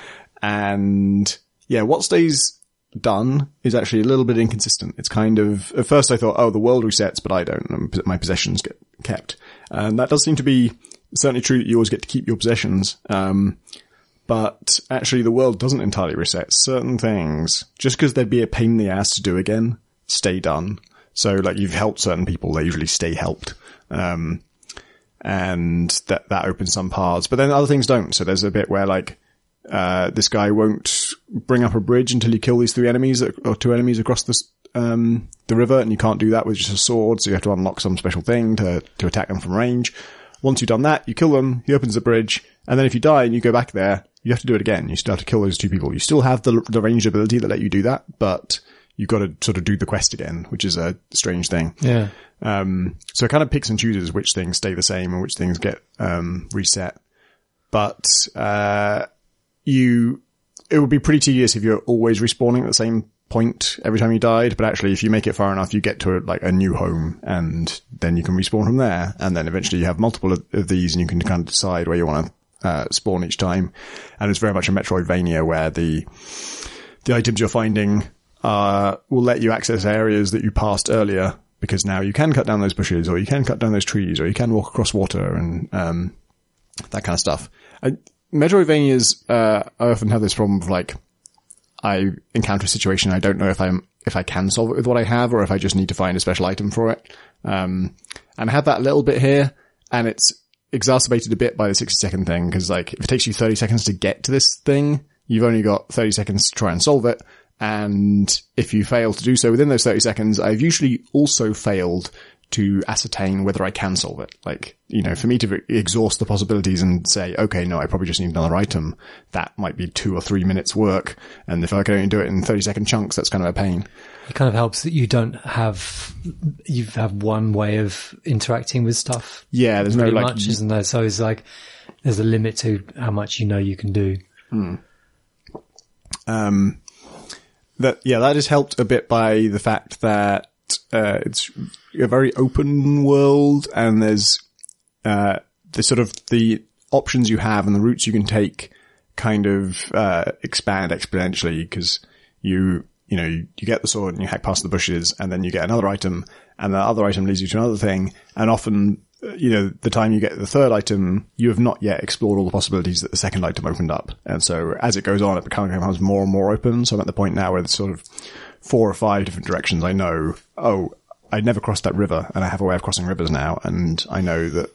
and yeah, what stays done is actually a little bit inconsistent. It's kind of, at first I thought, oh, the world resets, but I don't, and my possessions get kept. And that does seem to be certainly true that you always get to keep your possessions. Um, But actually, the world doesn't entirely reset. Certain things, just because they'd be a pain in the ass to do again, stay done. So, like, you've helped certain people, they usually stay helped. Um, and that that opens some paths. But then other things don't. So there's a bit where, like, uh, this guy won't bring up a bridge until you kill these three enemies, or two enemies across the, um, the river, and you can't do that with just a sword, so you have to unlock some special thing to, to attack them from range. Once you've done that, you kill them, he opens the bridge, and then if you die and you go back there, you have to do it again. You still have to kill those two people. You still have the, the ranged ability that let you do that, but you've got to sort of do the quest again, which is a strange thing. Yeah. Um, so it kind of picks and chooses which things stay the same and which things get, um, reset. But, uh, you, it would be pretty tedious if you're always respawning at the same point every time you died, but actually if you make it far enough, you get to a, like a new home, and then you can respawn from there, and then eventually you have multiple of these and you can kind of decide where you want to uh, spawn each time. And it's very much a Metroidvania where the the items you're finding uh will let you access areas that you passed earlier, because now you can cut down those bushes, or you can cut down those trees, or you can walk across water, and um that kind of stuff. I, Metroidvanias, uh, I often have this problem of, like, I encounter a situation, I don't know if I'm, if I can solve it with what I have, or if I just need to find a special item for it. Um, and I have that little bit here, and it's exacerbated a bit by the sixty second thing, because, like, if it takes you thirty seconds to get to this thing, you've only got thirty seconds to try and solve it, and if you fail to do so within those thirty seconds, I've usually also failed to ascertain whether I can solve it. Like, you know, for me to exhaust the possibilities and say, okay, no, I probably just need another item, that might be two or three minutes work. And if I can only do it in thirty second chunks, that's kind of a pain. It kind of helps that you don't have, you have one way of interacting with stuff. Yeah, there's no like... much, isn't there? So it's like, there's a limit to how much you know you can do. Mm. Um, that, yeah, that is helped a bit by the fact that Uh, it's a very open world, and there's uh, the sort of the options you have and the routes you can take kind of uh, expand exponentially, because you you know you, you get the sword and you hack past the bushes, and then you get another item, and the other item leads you to another thing, and often you know the time you get the third item, you have not yet explored all the possibilities that the second item opened up, and so as it goes on, it becomes more and more open. So I'm at the point now where it's sort of four or five different directions. I know, oh, I never crossed that river, and I have a way of crossing rivers now. And I know that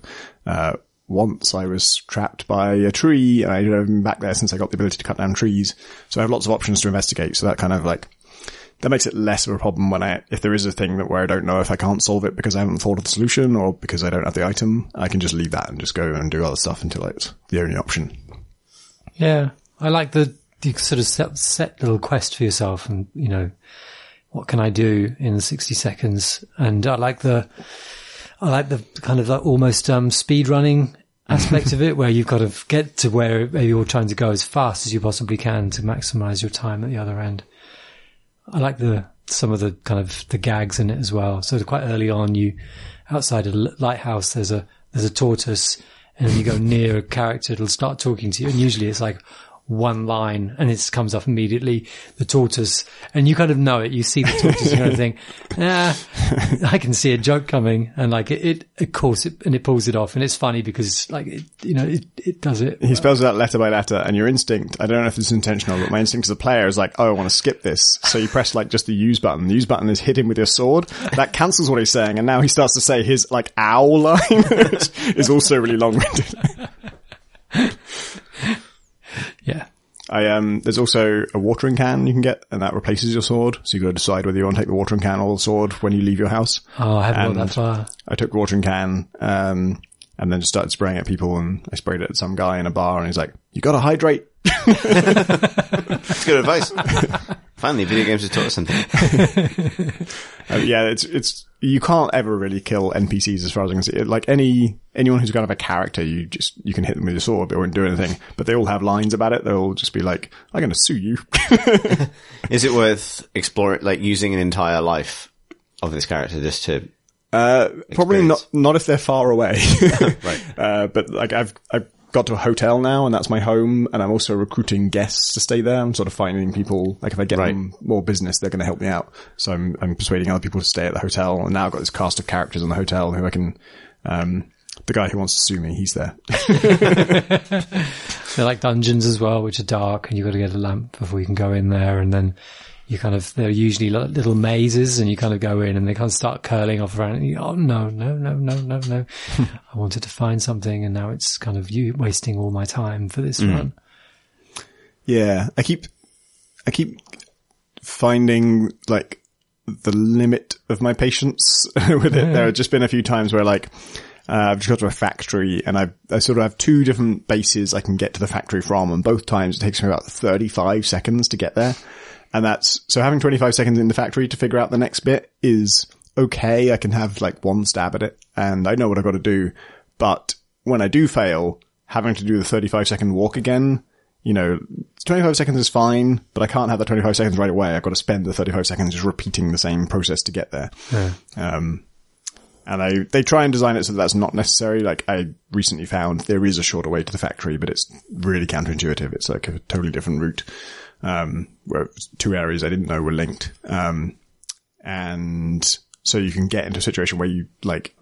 uh once I was trapped by a tree, and I haven't been back there since I got the ability to cut down trees. So I have lots of options to investigate. So that kind of like, that makes it less of a problem when I, if there is a thing that where I don't know if I can't solve it because I haven't thought of the solution or because I don't have the item, I can just leave that and just go and do other stuff until it's the only option. Yeah. I like the, you sort of set, set little quest for yourself, and you know, what can I do in sixty seconds? And I like the, I like the kind of like almost um, speed running aspect of it, where you've got to get to where you're trying to go as fast as you possibly can to maximize your time at the other end. I like the some of the kind of the gags in it as well. So quite early on, you outside a lighthouse, there's a there's a tortoise, and you go near a character, it'll start talking to you, and usually it's like one line, and it comes up immediately, the tortoise, and you kind of know it, you see the tortoise and kind of think, ah, I can see a joke coming, and like it, it of course it, and it pulls it off, and it's funny because like it, you know, it, it does it he well. Spells it out letter by letter, and your instinct, I don't know if it's intentional, but my instinct as a player is like, oh, I want to skip this, so you press like just the use button the use button is hit him with your sword, that cancels what he's saying, and now he starts to say his like owl line, which is also really long-winded. Yeah. I, um, there's also a watering can you can get, and that replaces your sword. So you've got to decide whether you want to take the watering can or the sword when you leave your house. Oh, I haven't got that far. I took the watering can, um, and then just started spraying at people, and I sprayed it at some guy in a bar, and he's like, you gotta hydrate. That's good advice. Finally, video games have taught us something. uh, yeah, it's, it's, you can't ever really kill N P Cs as far as I can see. Like any, anyone who's kind of a character, you just, you can hit them with your sword, but it won't do anything. But they all have lines about it. They'll just be like, I'm going to sue you. Is it worth exploring, like using an entire life of this character just to? Uh, experience? Probably not, not if they're far away. Right. Uh, but like I've, I've, got to a hotel now, and that's my home, and I'm also recruiting guests to stay there. I'm sort of finding people, like if I get right. them more business, they're going to help me out, so I'm, I'm persuading other people to stay at the hotel, and now I've got this cast of characters in the hotel who I can um the guy who wants to sue me, he's there. They're like dungeons as well, which are dark, and you've got to get a lamp before you can go in there, and then you kind of, they're usually like little mazes, and you kind of go in and they kind of start curling off around, and you, oh no, no, no, no, no, no. I wanted to find something, and now it's kind of you wasting all my time for this mm. run. Yeah. I keep, I keep finding like the limit of my patience with it. Yeah. There have just been a few times where like, Uh, I've just got to a factory, and I, I sort of have two different bases I can get to the factory from, and both times it takes me about thirty-five seconds to get there. And that's, so having twenty-five seconds in the factory to figure out the next bit is okay. I can have like one stab at it, and I know what I've got to do. But when I do fail, having to do the thirty-five second walk again, you know, twenty-five seconds is fine, but I can't have that twenty-five seconds right away. I've got to spend the thirty-five seconds just repeating the same process to get there. Yeah. Um, and I, they try and design it so that that's not necessary. Like, I recently found there is a shorter way to the factory, but it's really counterintuitive. It's like a totally different route, um, where two areas I didn't know were linked. Um, and so you can get into a situation where you, like,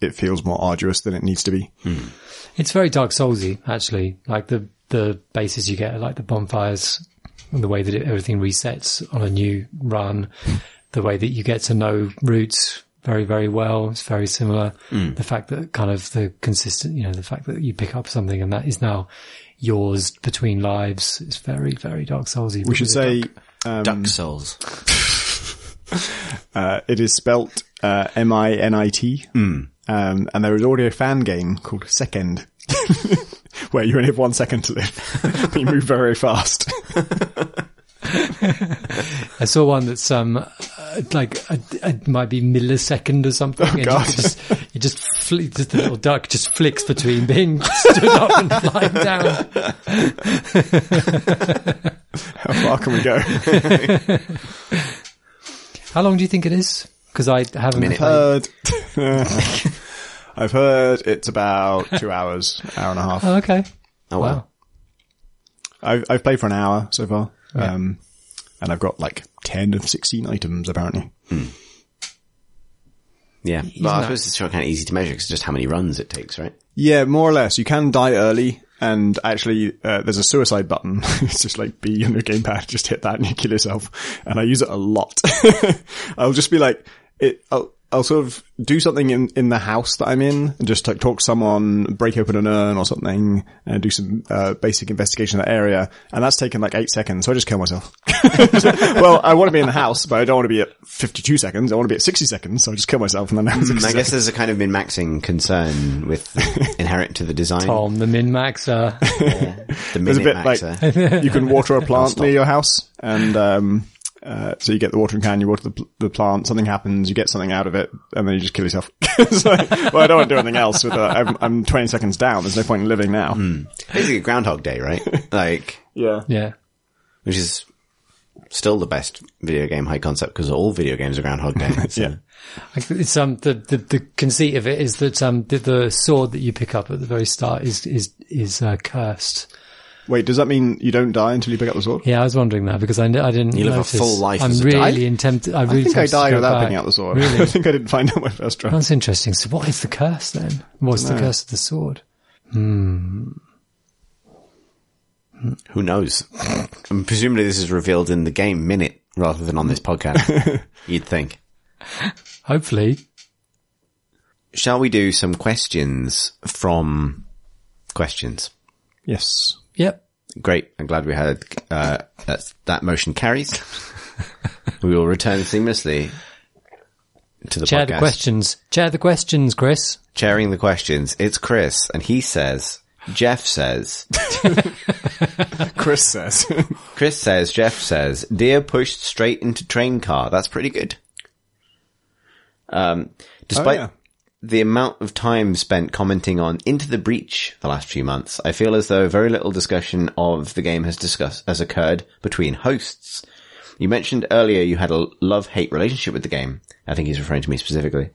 it feels more arduous than it needs to be. Mm. It's very Dark Souls-y, actually. Like, the, the bases you get, like the bonfires, and the way that it, everything resets on a new run, the way that you get to know routes very, very well. It's very similar. Mm. The fact that kind of the consistent, you know, the fact that you pick up something and that is now yours between lives. It's very, very Dark Souls-y. We should say... Dark um, Duck Souls. uh, it is spelt uh, M I N I T. Mm. Um, and there is already a fan game called Second, where you only have one second to live. You move very fast. I saw one that's um, uh, like a, it might be millisecond or something. Oh, and God. You just, you just, fl- just the little duck just flicks between being stood up and lying down. How far can we go? How long do you think it is? Because I haven't Minit. heard. I've heard it's about two hours, hour and a half. Oh, okay. Oh, wow. wow. I've, I've played for an hour so far. Yeah. Um, and I've got like ten of sixteen items, apparently. Mm. Yeah. Isn't well, I suppose it's kind of easy to measure because it's just how many runs it takes, right? Yeah, more or less. You can die early. And actually, uh, there's a suicide button. It's just like B on your gamepad. Just hit that and you kill yourself. And I use it a lot. I'll just be like, it, I'll, I'll sort of do something in, in the house that I'm in and just like talk to someone, break open an urn or something and do some, uh, basic investigation of that area. And that's taken like eight seconds. So I just kill myself. Well, I want to be in the house, but I don't want to be at fifty-two seconds. I want to be at sixty seconds. So I just kill myself. And then I, mm, I guess seconds. There's a kind of min-maxing concern with inherent to the design. Tom, the min-maxer. Yeah, the min-maxer. Like, you can water a plant near your house and, um, Uh, so you get the watering can, you water the, the plant, something happens, you get something out of it, and then you just kill yourself. So, well, I don't want to do anything else with that. I'm, I'm twenty seconds down. There's no point in living now. Mm. Basically Groundhog Day, right? Like, yeah. Yeah. Which is still the best video game high concept because all video games are Groundhog Day. So. Yeah. It's, um, the, the, the conceit of it is that, um, the, the sword that you pick up at the very start is, is, is, uh, cursed. Wait, does that mean you don't die until you pick up the sword? Yeah, I was wondering that because I, I didn't You live notice. a full life I'm as a really tempted. I, really I think I died without back. picking up the sword. Really? I think I didn't find out my first try. That's interesting. So what is the curse then? What's the curse of the sword? Hmm. Who knows? And presumably this is revealed in the game Minit rather than on this podcast, you'd think. Hopefully. Shall we do some questions from questions? Yes. Yep. Great. I'm glad we had, uh, that's, that motion carries. We will return seamlessly to the Chair podcast. Chair the questions. Chair the questions, Chris. Chairing the questions. It's Chris. And he says, Jeff says. Chris says. Chris says, Jeff says, deer pushed straight into train car. That's pretty good. Um, despite... Oh, yeah. The amount of time spent commenting on Into the Breach the last few months, I feel as though very little discussion of the game has discussed, has occurred between hosts. You mentioned earlier you had a love-hate relationship with the game. I think he's referring to me specifically,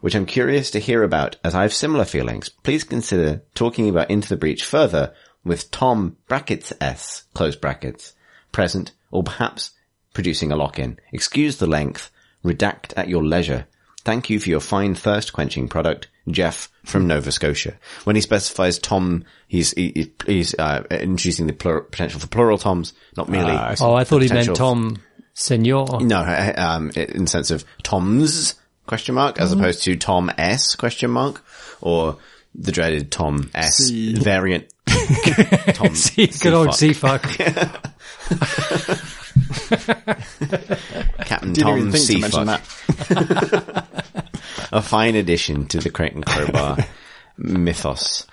which I'm curious to hear about as I have similar feelings. Please consider talking about Into the Breach further with Tom brackets S, close brackets, present, or perhaps producing a lock-in. Excuse the length, redact at your leisure. Thank you for your fine thirst-quenching product, Jeff from Nova Scotia. When he specifies Tom, he's he, he's uh, introducing the plural, potential for plural Toms, not merely. Uh, oh, I thought he meant Tom Senor. No, um, in the sense of Toms question mark as mm-hmm. opposed to Tom S question mark or the dreaded Tom S C. variant. Tom C, C good old C fuck. Captain Tom C. Fuck. A fine addition to the Crate and Crowbar mythos.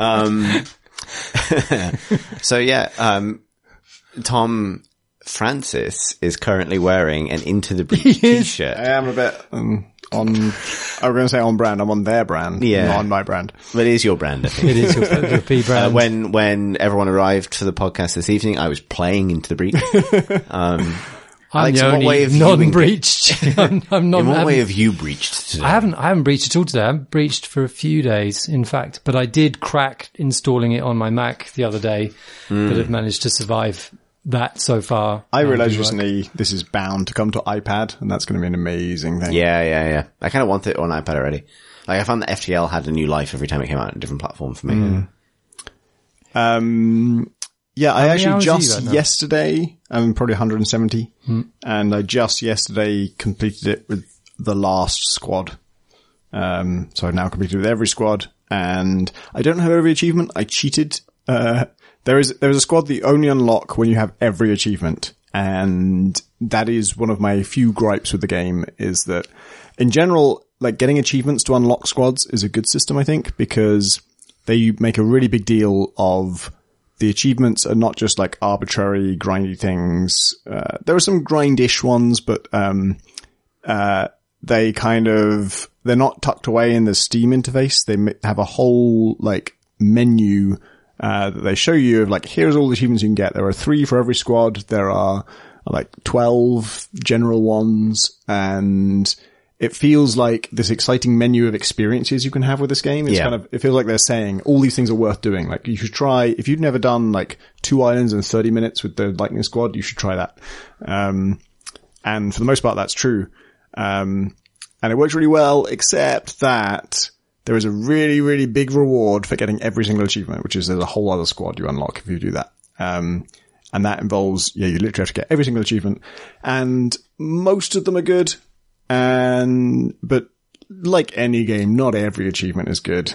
um, so yeah, um, Tom Francis is currently wearing an Into the Breach t-shirt. I am a bit um, on, I was going to say on brand, I'm on their brand, yeah. Not on my brand. But it is your brand, I think. It is your, your P brand. Uh, when, when everyone arrived for the podcast this evening, I was playing Into the Breach. Um, I'm Alex, the only non-breached. Been... I'm, I'm not, in what way have you breached today? I haven't, I haven't breached at all today. I haven't breached for a few days, in fact, but I did crack installing it on my Mac the other day, mm. but have managed to survive that so far. I realized recently this is bound to come to iPad, and that's going to be an amazing thing. Yeah, yeah, yeah. I kind of want it on iPad already. Like, I found that F T L had a new life every time it came out on a different platform for me. Mm. Um... Yeah, I actually just yesterday, I'm probably one hundred seventy, hmm. and I just yesterday completed it with the last squad. Um, so I've now completed with every squad, and I don't have every achievement. I cheated. Uh, there is there is a squad that you only unlock when you have every achievement, and that is one of my few gripes with the game, is that in general, like, getting achievements to unlock squads is a good system, I think, because they make a really big deal of... The achievements are not just like arbitrary, grindy things. Uh, there are some grindish ones, but um, uh, they kind of, they're not tucked away in the Steam interface. They have a whole like menu uh, that they show you of like, here's all the achievements you can get. There are three for every squad. There are like twelve general ones, and it feels like this exciting menu of experiences you can have with this game. It's yeah. kind of, it feels like they're saying all these things are worth doing. Like, you should try, if you've never done like two islands in thirty minutes with the Lightning Squad, you should try that. Um, and for the most part, that's true. Um, and it works really well, except that there is a really, really big reward for getting every single achievement, which is there's a whole other squad you unlock if you do that. Um, and that involves, yeah, you literally have to get every single achievement, and most of them are good. And, but like any game, not every achievement is good.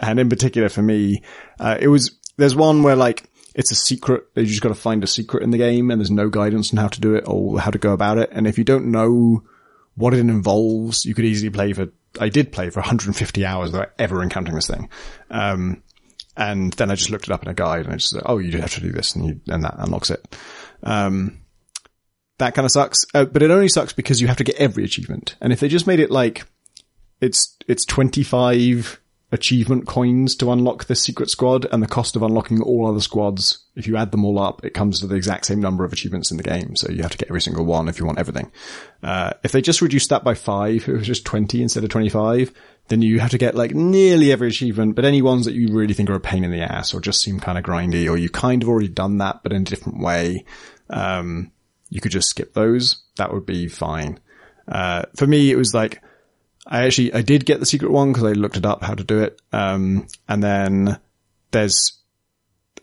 And in particular for me, uh, it was, there's one where like, it's a secret, you just got to find a secret in the game, and there's no guidance on how to do it or how to go about it. And if you don't know what it involves, you could easily play for, I did play for one hundred fifty hours without ever encountering this thing. Um, and then I just looked it up in a guide, and I just said, oh, you do have to do this, and you, and that unlocks it. Um, That kind of sucks, uh, but it only sucks because you have to get every achievement. And if they just made it like it's it's twenty-five achievement coins to unlock this secret squad, and the cost of unlocking all other squads, if you add them all up, it comes to the exact same number of achievements in the game. So you have to get every single one if you want everything. Uh, if they just reduced that by five, if it was just twenty instead of twenty-five, then you have to get like nearly every achievement, but any ones that you really think are a pain in the ass or just seem kind of grindy, or you kind of already done that but in a different way. Um, You could just skip those. That would be fine. Uh, for me, it was like, I actually, I did get the secret one because I looked it up how to do it. Um, and then there's,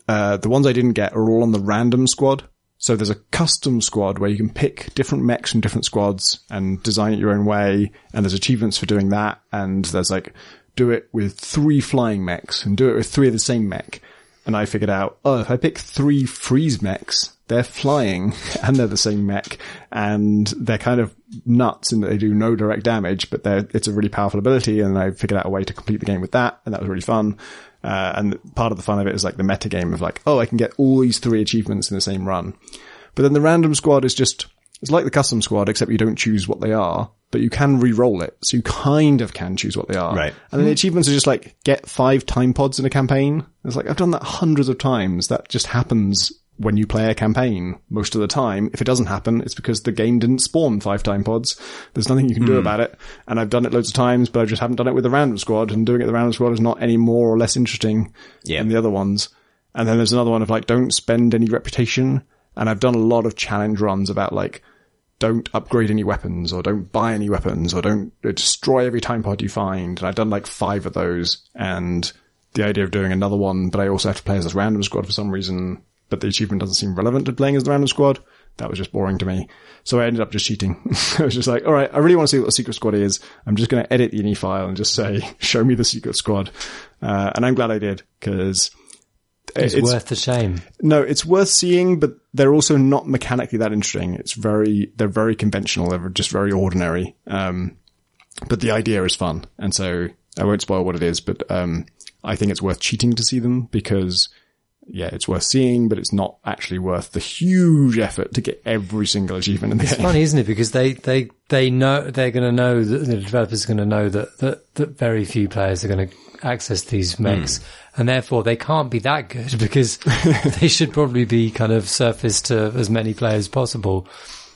uh, the ones I didn't get are all on the random squad. So there's a custom squad where you can pick different mechs from different squads and design it your own way. And there's achievements for doing that. And there's like, do it with three flying mechs and do it with three of the same mech. And I figured out, oh, if I pick three freeze mechs, they're flying and they're the same mech, and they're kind of nuts in that they do no direct damage, but they're, it's a really powerful ability. And I figured out a way to complete the game with that. And that was really fun. Uh, and part of the fun of it is like the meta game of like, oh, I can get all these three achievements in the same run. But then the random squad is just, it's like the custom squad, except you don't choose what they are, but you can re-roll it. So you kind of can choose what they are. Right. And then the achievements are just like, get five time pods in a campaign. It's like, I've done that hundreds of times. That just happens when you play a campaign most of the time. If it doesn't happen, it's because the game didn't spawn five time pods. There's nothing you can do mm. about it. And I've done it loads of times, but I just haven't done it with the random squad, and doing it with the random squad is not any more or less interesting yeah. than the other ones. And then there's another one of like, don't spend any reputation. And I've done a lot of challenge runs about like, don't upgrade any weapons, or don't buy any weapons, or don't destroy every time pod you find. And I've done like five of those, and the idea of doing another one, but I also have to play as this random squad for some reason, but the achievement doesn't seem relevant to playing as the random squad. That was just boring to me. So I ended up just cheating. I was just like, all right, I really want to see what the secret squad is. I'm just going to edit the ini file and just say, show me the secret squad. Uh, and I'm glad I did, because It's, it's worth the shame. No, it's worth seeing, but they're also not mechanically that interesting. It's very, they're very conventional. They're just very ordinary. Um, but the idea is fun. And so I won't spoil what it is, but um, I think it's worth cheating to see them, because yeah, it's worth seeing, but it's not actually worth the huge effort to get every single achievement in the game. It's funny, isn't it? Because they, they, they know, they're going to know that the developers are going to know that, that, that very few players are going to access these mechs, mm. and therefore they can't be that good, because they should probably be kind of surfaced to as many players as possible.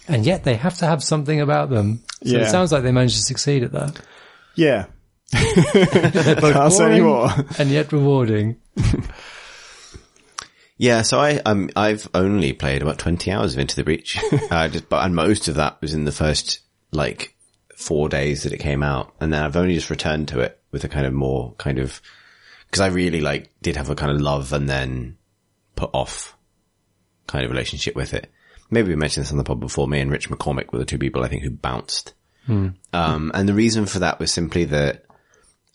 And yet they have to have something about them. So yeah. It sounds like they managed to succeed at that. Yeah. They're both boring and yet rewarding. Yeah, so I, um, I've only played about twenty hours of Into the Breach. uh, just, but, and most of that was in the first, like, four days that it came out. And then I've only just returned to it with a kind of more kind of, because I really, like, did have a kind of love and then put off kind of relationship with it. Maybe we mentioned this on the pod before. Me and Rich McCormick were the two people I think who bounced. Mm. Um, and the reason for that was simply that,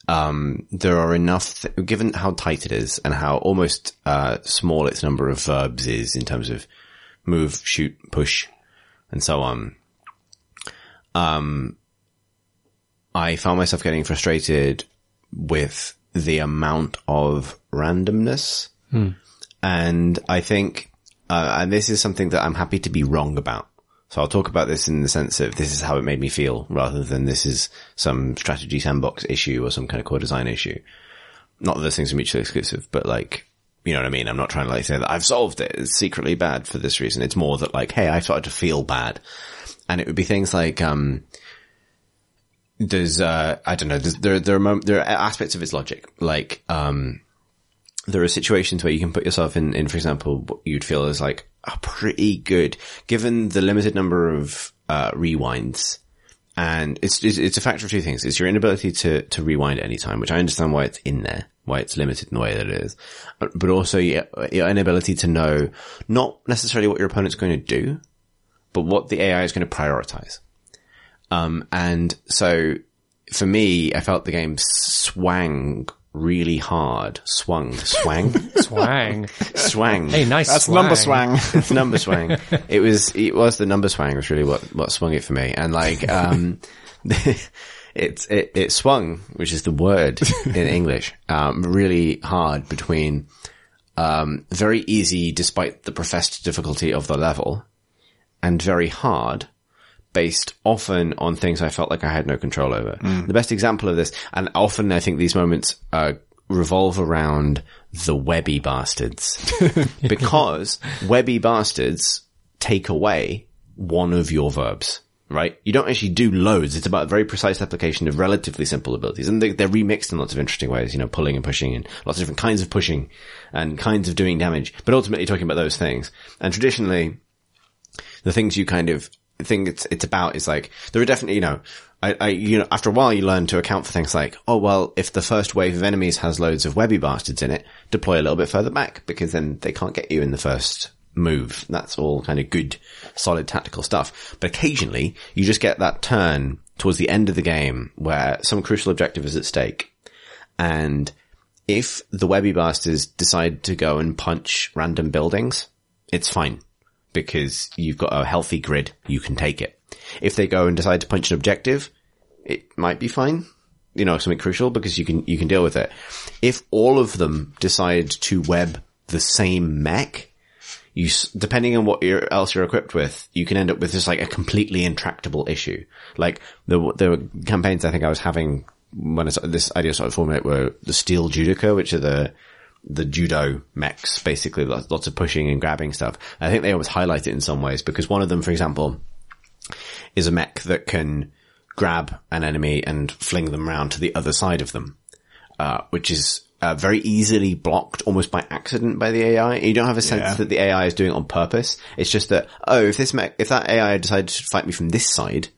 um, there are enough, th- given how tight it is and how almost, uh, small its number of verbs is in terms of move, shoot, push, and so on. Um, I found myself getting frustrated with the amount of randomness. Mm. And I think, Uh, and this is something that I'm happy to be wrong about. So I'll talk about this in the sense of this is how it made me feel, rather than this is some strategy sandbox issue or some kind of core design issue. Not that those things are mutually exclusive, but like, you know what I mean? I'm not trying to like say that I've solved it. It's secretly bad for this reason. It's more that like, hey, I started to feel bad. And it would be things like, um, there's, uh, I don't know, there, there are, mom- there are aspects of its logic, like, um, there are situations where you can put yourself in, in, for example, what you'd feel is like a pretty good, given the limited number of, uh, rewinds. And it's, it's a factor of two things. It's your inability to, to rewind at any time, which I understand why it's in there, why it's limited in the way that it is, but also your, your inability to know not necessarily what your opponent's going to do, but what the A I is going to prioritize. Um, and so for me, I felt the game swang really hard. Swung. Swang? swang. Swang. Hey, nice That's swang. number swang. It's number swang. It was, it was the number swang was really what, what swung it for me. And like, um, it's, it, it swung, which is the word in English, um, really hard between, um, very easy despite the professed difficulty of the level and very hard, based often on things I felt like I had no control over. Mm. The best example of this, and often I think these moments uh, revolve around the webby bastards, because webby bastards take away one of your verbs, right? You don't actually do loads. It's about a very precise application of relatively simple abilities. And they, they're remixed in lots of interesting ways, you know, pulling and pushing and lots of different kinds of pushing and kinds of doing damage, but ultimately talking about those things. And traditionally, the things you kind of thing it's it's about is like, there are definitely, you know, I, I you know, after a while you learn to account for things like, oh well, if the first wave of enemies has loads of webby bastards in it, deploy a little bit further back, because then they can't get you in the first move. That's all kind of good, solid tactical stuff. But occasionally you just get that turn towards the end of the game where some crucial objective is at stake, and if the webby bastards decide to go and punch random buildings, it's fine, because you've got a healthy grid, you can take it. If they go and decide to punch an objective, it might be fine, you know, something crucial, because you can, you can deal with it. If all of them decide to web the same mech, you, depending on what you're, else you're equipped with, you can end up with just like a completely intractable issue. Like the, the campaigns I think I was having when I started, this idea started formulating were the Steel Judica, which are the, the judo mechs, basically lots, lots of pushing and grabbing stuff. I think they always highlight it in some ways, because one of them, for example, is a mech that can grab an enemy and fling them round to the other side of them, uh, which is uh, very easily blocked almost by accident by the A I. You don't have a sense yeah. that the A I is doing it on purpose. It's just that, oh, if this mech, if that A I decided to fight me from this side,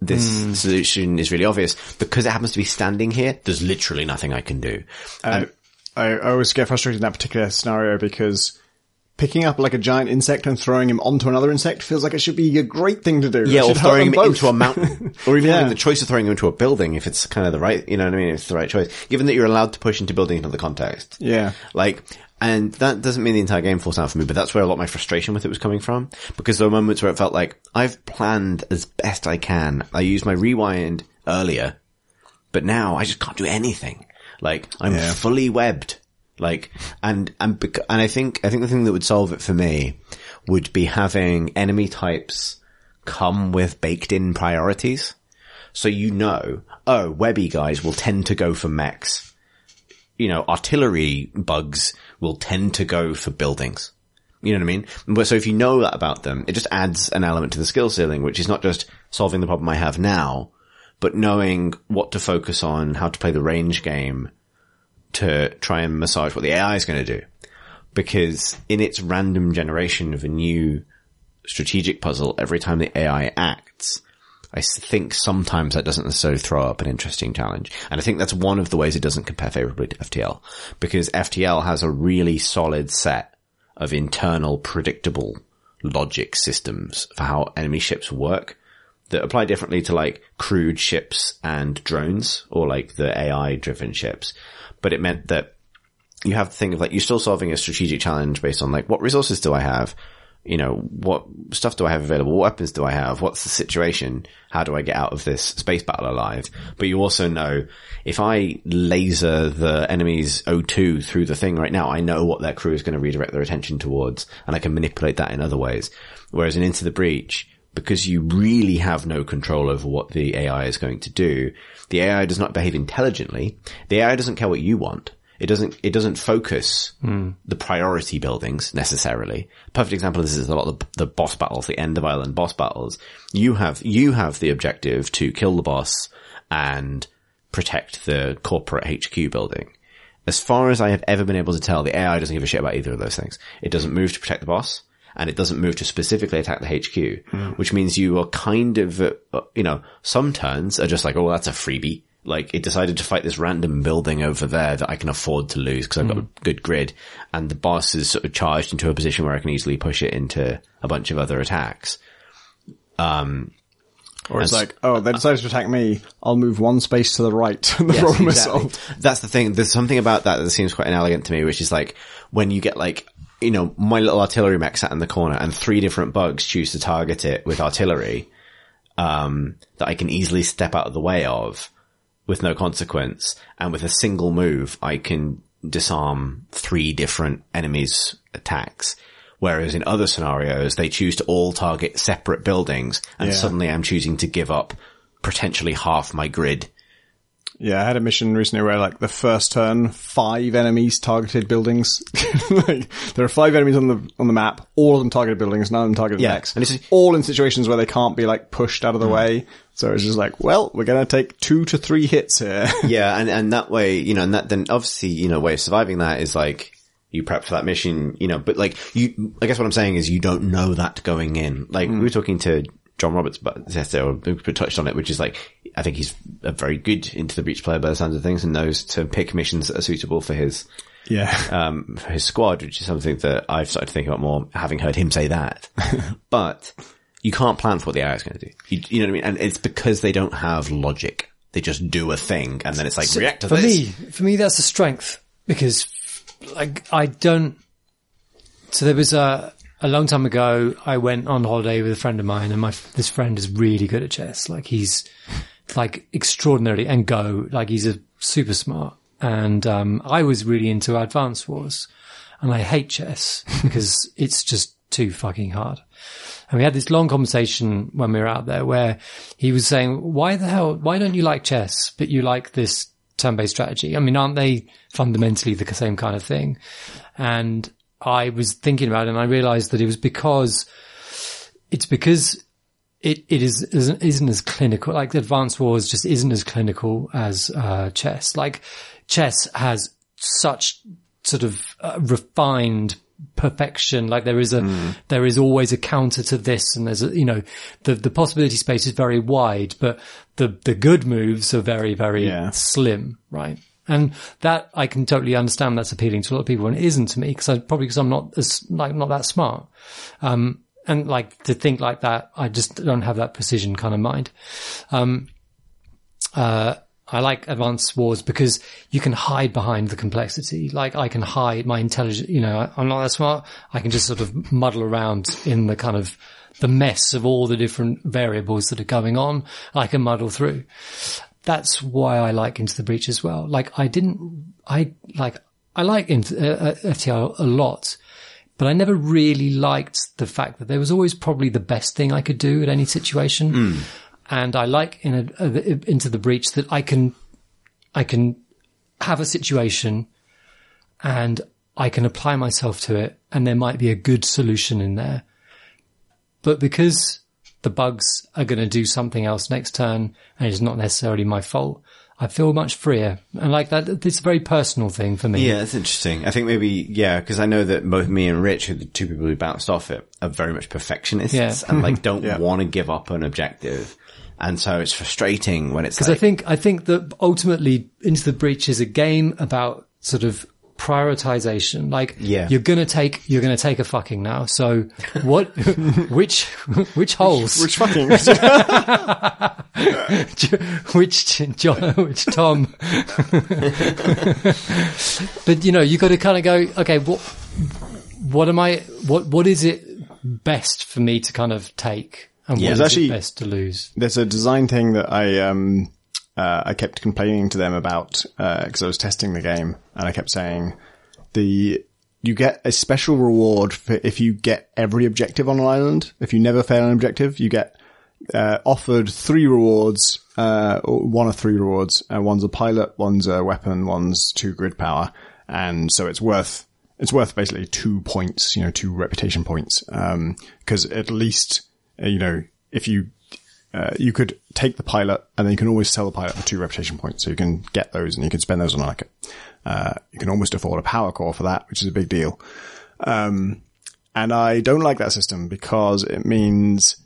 this mm. solution is really obvious. Because it happens to be standing here, there's literally nothing I can do. Um, and, I always get frustrated in that particular scenario, because picking up like a giant insect and throwing him onto another insect feels like it should be a great thing to do. Yeah, or throwing him both. into a mountain. Or even yeah. having the choice of throwing him into a building, if it's kind of the right, you know what I mean, if it's the right choice. Given that you're allowed to push into buildings in other contexts. Yeah. Like, and that doesn't mean the entire game falls down for me, but that's where a lot of my frustration with it was coming from. Because there were moments where it felt like, I've planned as best I can. I used my rewind earlier, but now I just can't do anything. Like, I'm yeah. fully webbed. Like, and, and, bec- and I think, I think the thing that would solve it for me would be having enemy types come with baked in priorities. So you know, oh, webby guys will tend to go for mechs. You know, artillery bugs will tend to go for buildings. You know what I mean? But so if you know that about them, it just adds an element to the skill ceiling, which is not just solving the problem I have now, but knowing what to focus on, how to play the range game to try and massage what the A I is going to do. Because in its random generation of a new strategic puzzle, every time the A I acts, I think sometimes that doesn't necessarily throw up an interesting challenge. And I think that's one of the ways it doesn't compare favorably to F T L, because F T L has a really solid set of internal predictable logic systems for how enemy ships work that apply differently to like crewed ships and drones or like the A I driven ships. But it meant that you have to think of like, you're still solving a strategic challenge based on like, what resources do I have? You know, what stuff do I have available? What weapons do I have? What's the situation? How do I get out of this space battle alive? But you also know if I laser the enemy's O two through the thing right now, I know what their crew is going to redirect their attention towards, and I can manipulate that in other ways. Whereas in Into the Breach, because you really have no control over what the A I is going to do, the A I does not behave intelligently. The A I doesn't care what you want. It doesn't, it doesn't focus mm. the priority buildings necessarily. Perfect example of this is a lot of the, the boss battles, the end of island boss battles. You have, you have the objective to kill the boss and protect the corporate H Q building. As far as I have ever been able to tell, the A I doesn't give a shit about either of those things. It doesn't move to protect the boss and it doesn't move to specifically attack the H Q, mm. which means you are kind of, uh, you know, some turns are just like, oh, that's a freebie. Like, it decided to fight this random building over there that I can afford to lose because I've got mm. a good grid. And the boss is sort of charged into a position where I can easily push it into a bunch of other attacks. Um, Or it's like, oh, they decided uh, to attack me. I'll move one space to the right. And the yes, problem is exactly. solved. That's the thing. There's something about that that seems quite inelegant to me, which is like when you get like, you know, my little artillery mech sat in the corner and three different bugs choose to target it with artillery um that I can easily step out of the way of. With no consequence, and with a single move, I can disarm three different enemies' attacks. Whereas in other scenarios, they choose to all target separate buildings, and yeah. suddenly I'm choosing to give up potentially half my grid. Yeah, I had a mission recently where, like, the first turn, five enemies targeted buildings. Like, there are five enemies on the on the map, all of them targeted buildings, none of them targeted yeah. mechs. And it's all in situations where they can't be, like, pushed out of the yeah. way. So it's just like, well, we're going to take two to three hits here. Yeah, and, and that way, you know, and that then obviously, you know, way of surviving that is, like, you prep for that mission, you know, but, like, you, I guess what I'm saying is you don't know that going in. Like, mm. we were talking to John Roberts, but touched on it, which is like, I think he's a very good Into the Breach player by the sounds of things and knows to pick missions that are suitable for his, yeah, um, for his squad, which is something that I've started to think about more, having heard him say that. But you can't plan for what the A I is going to do. You, you know what I mean? And it's because they don't have logic. They just do a thing and then it's like, so react to for this. For me, for me, that's a strength because like I don't, so there was a, A long time ago, I went on holiday with a friend of mine and my, this friend is really good at chess. Like he's like extraordinarily and go, like he's a super smart. And, um, I was really into Advance Wars and I hate chess because it's just too fucking hard. And we had this long conversation when we were out there where he was saying, why the hell, why don't you like chess, but you like this turn-based strategy? I mean, aren't they fundamentally the same kind of thing? And I was thinking about it and I realized that it was because it's because it, it is, isn't, isn't as clinical. Like the Advance Wars just isn't as clinical as, uh, chess. Like chess has such sort of uh, refined perfection. Like there is a, mm. there is always a counter to this and there's a, you know, the, the possibility space is very wide, but the, the good moves are very, very yeah. slim, right? And that I can totally understand that's appealing to a lot of people and it isn't to me because I probably because I'm not as like not that smart. Um, and like to think like that, I just don't have that precision kind of mind. Um, uh, I like Advanced Wars because you can hide behind the complexity. Like I can hide my intelligence, you know, I'm not that smart. I can just sort of muddle around in the kind of the mess of all the different variables that are going on. I can muddle through. That's why I like Into the Breach as well. Like I didn't, I like, I like F T L a lot, but I never really liked the fact that there was always probably the best thing I could do at any situation. Mm. And I like in a, a, Into the Breach that I can, I can have a situation and I can apply myself to it, and there might be a good solution in there. But because the bugs are going to do something else next turn and it's not necessarily my fault, I feel much freer. And like that, it's a very personal thing for me. Yeah, that's interesting. I think maybe, yeah, because I know that both me and Rich, who are the two people who bounced off it, are very much perfectionists yeah. and like don't yeah. want to give up an objective. And so it's frustrating when it's because like, I think, I think that ultimately Into the Breach is a game about sort of prioritization. Like yeah. you're going to take, you're going to take a fucking now. So what, which, which holes, which, which fucking, which John, which Tom, but you know, you got to kind of go, okay, what, what am I, what, what is it best for me to kind of take? And yeah, what is actually, it best to lose? There's a design thing that I, um, Uh, I kept complaining to them about, uh, because I was testing the game, and I kept saying the, you get a special reward for if you get every objective on an island. If you never fail an objective, you get, uh, offered three rewards, uh, one of three rewards. Uh, one's a pilot, one's a weapon, one's two grid power. And so it's worth, it's worth basically two points, you know, two reputation points. Um, because at least, you know, if you, Uh, you could take the pilot, and then you can always sell the pilot for two reputation points. So you can get those, and you can spend those on like it. Uh, you can almost afford a power core for that, which is a big deal. Um, and I don't like that system because it means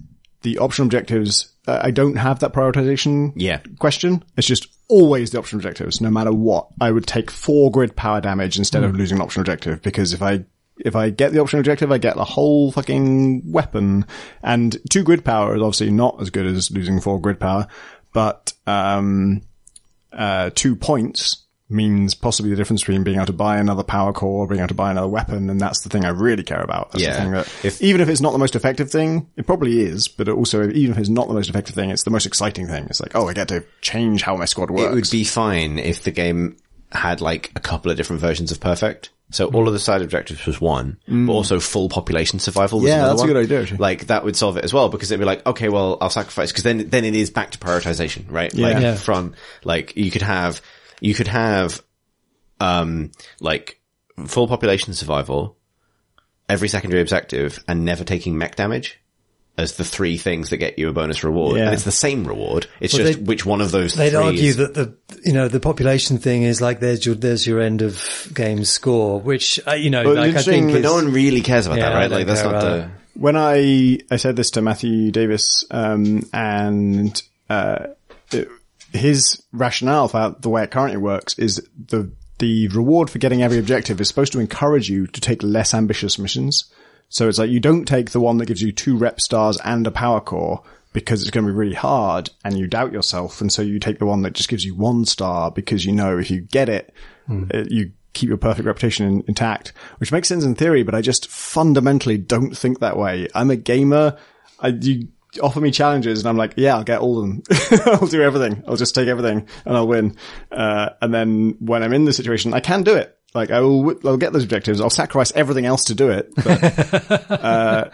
the optional objectives, uh, I don't have that prioritization yeah. question. It's just always the optional objectives, no matter what. I would take four grid power damage instead mm. of losing an optional objective, because if I If I get the optional objective, I get the whole fucking weapon. And two grid power is obviously not as good as losing four grid power, but um uh two points means possibly the difference between being able to buy another power core or being able to buy another weapon, and that's the thing I really care about. That's yeah. the thing that, if, even if it's not the most effective thing, it probably is, but it also, even if it's not the most effective thing, it's the most exciting thing. It's like, oh, I get to change how my squad works. It would be fine if the game had like a couple of different versions of perfect. So all of the side objectives was one, mm. but also full population survival was yeah, another one. Yeah, that's a good idea. Actually. Like, that would solve it as well, because it'd be like, okay, well, I'll sacrifice, because then, then it is back to prioritization, right? Yeah. Like, yeah. from, like, you could have, you could have, um, like, full population survival, every secondary objective, and never taking mech damage as the three things that get you a bonus reward. Yeah. And it's the same reward. It's well, just they, which one of those they'd three They'd argue is... that the, you know, the population thing is like, there's your, there's your end of game score, which, uh, you know, but like I think is, no one really cares about yeah, that, right? Like that's not the... When I, I said this to Matthew Davis, um, and, uh, it, his rationale for the way it currently works is the, the reward for getting every objective is supposed to encourage you to take less ambitious missions. So it's like, you don't take the one that gives you two rep stars and a power core because it's going to be really hard and you doubt yourself. And so you take the one that just gives you one star because you know if you get it, mm. it you keep your perfect reputation in, intact, which makes sense in theory, but I just fundamentally don't think that way. I'm a gamer. I, you offer me challenges and I'm like, yeah, I'll get all of them. I'll do everything. I'll just take everything and I'll win. Uh, and then when I'm in the situation, I can do it. Like, I will, I'll get those objectives. I'll sacrifice everything else to do it. But, uh,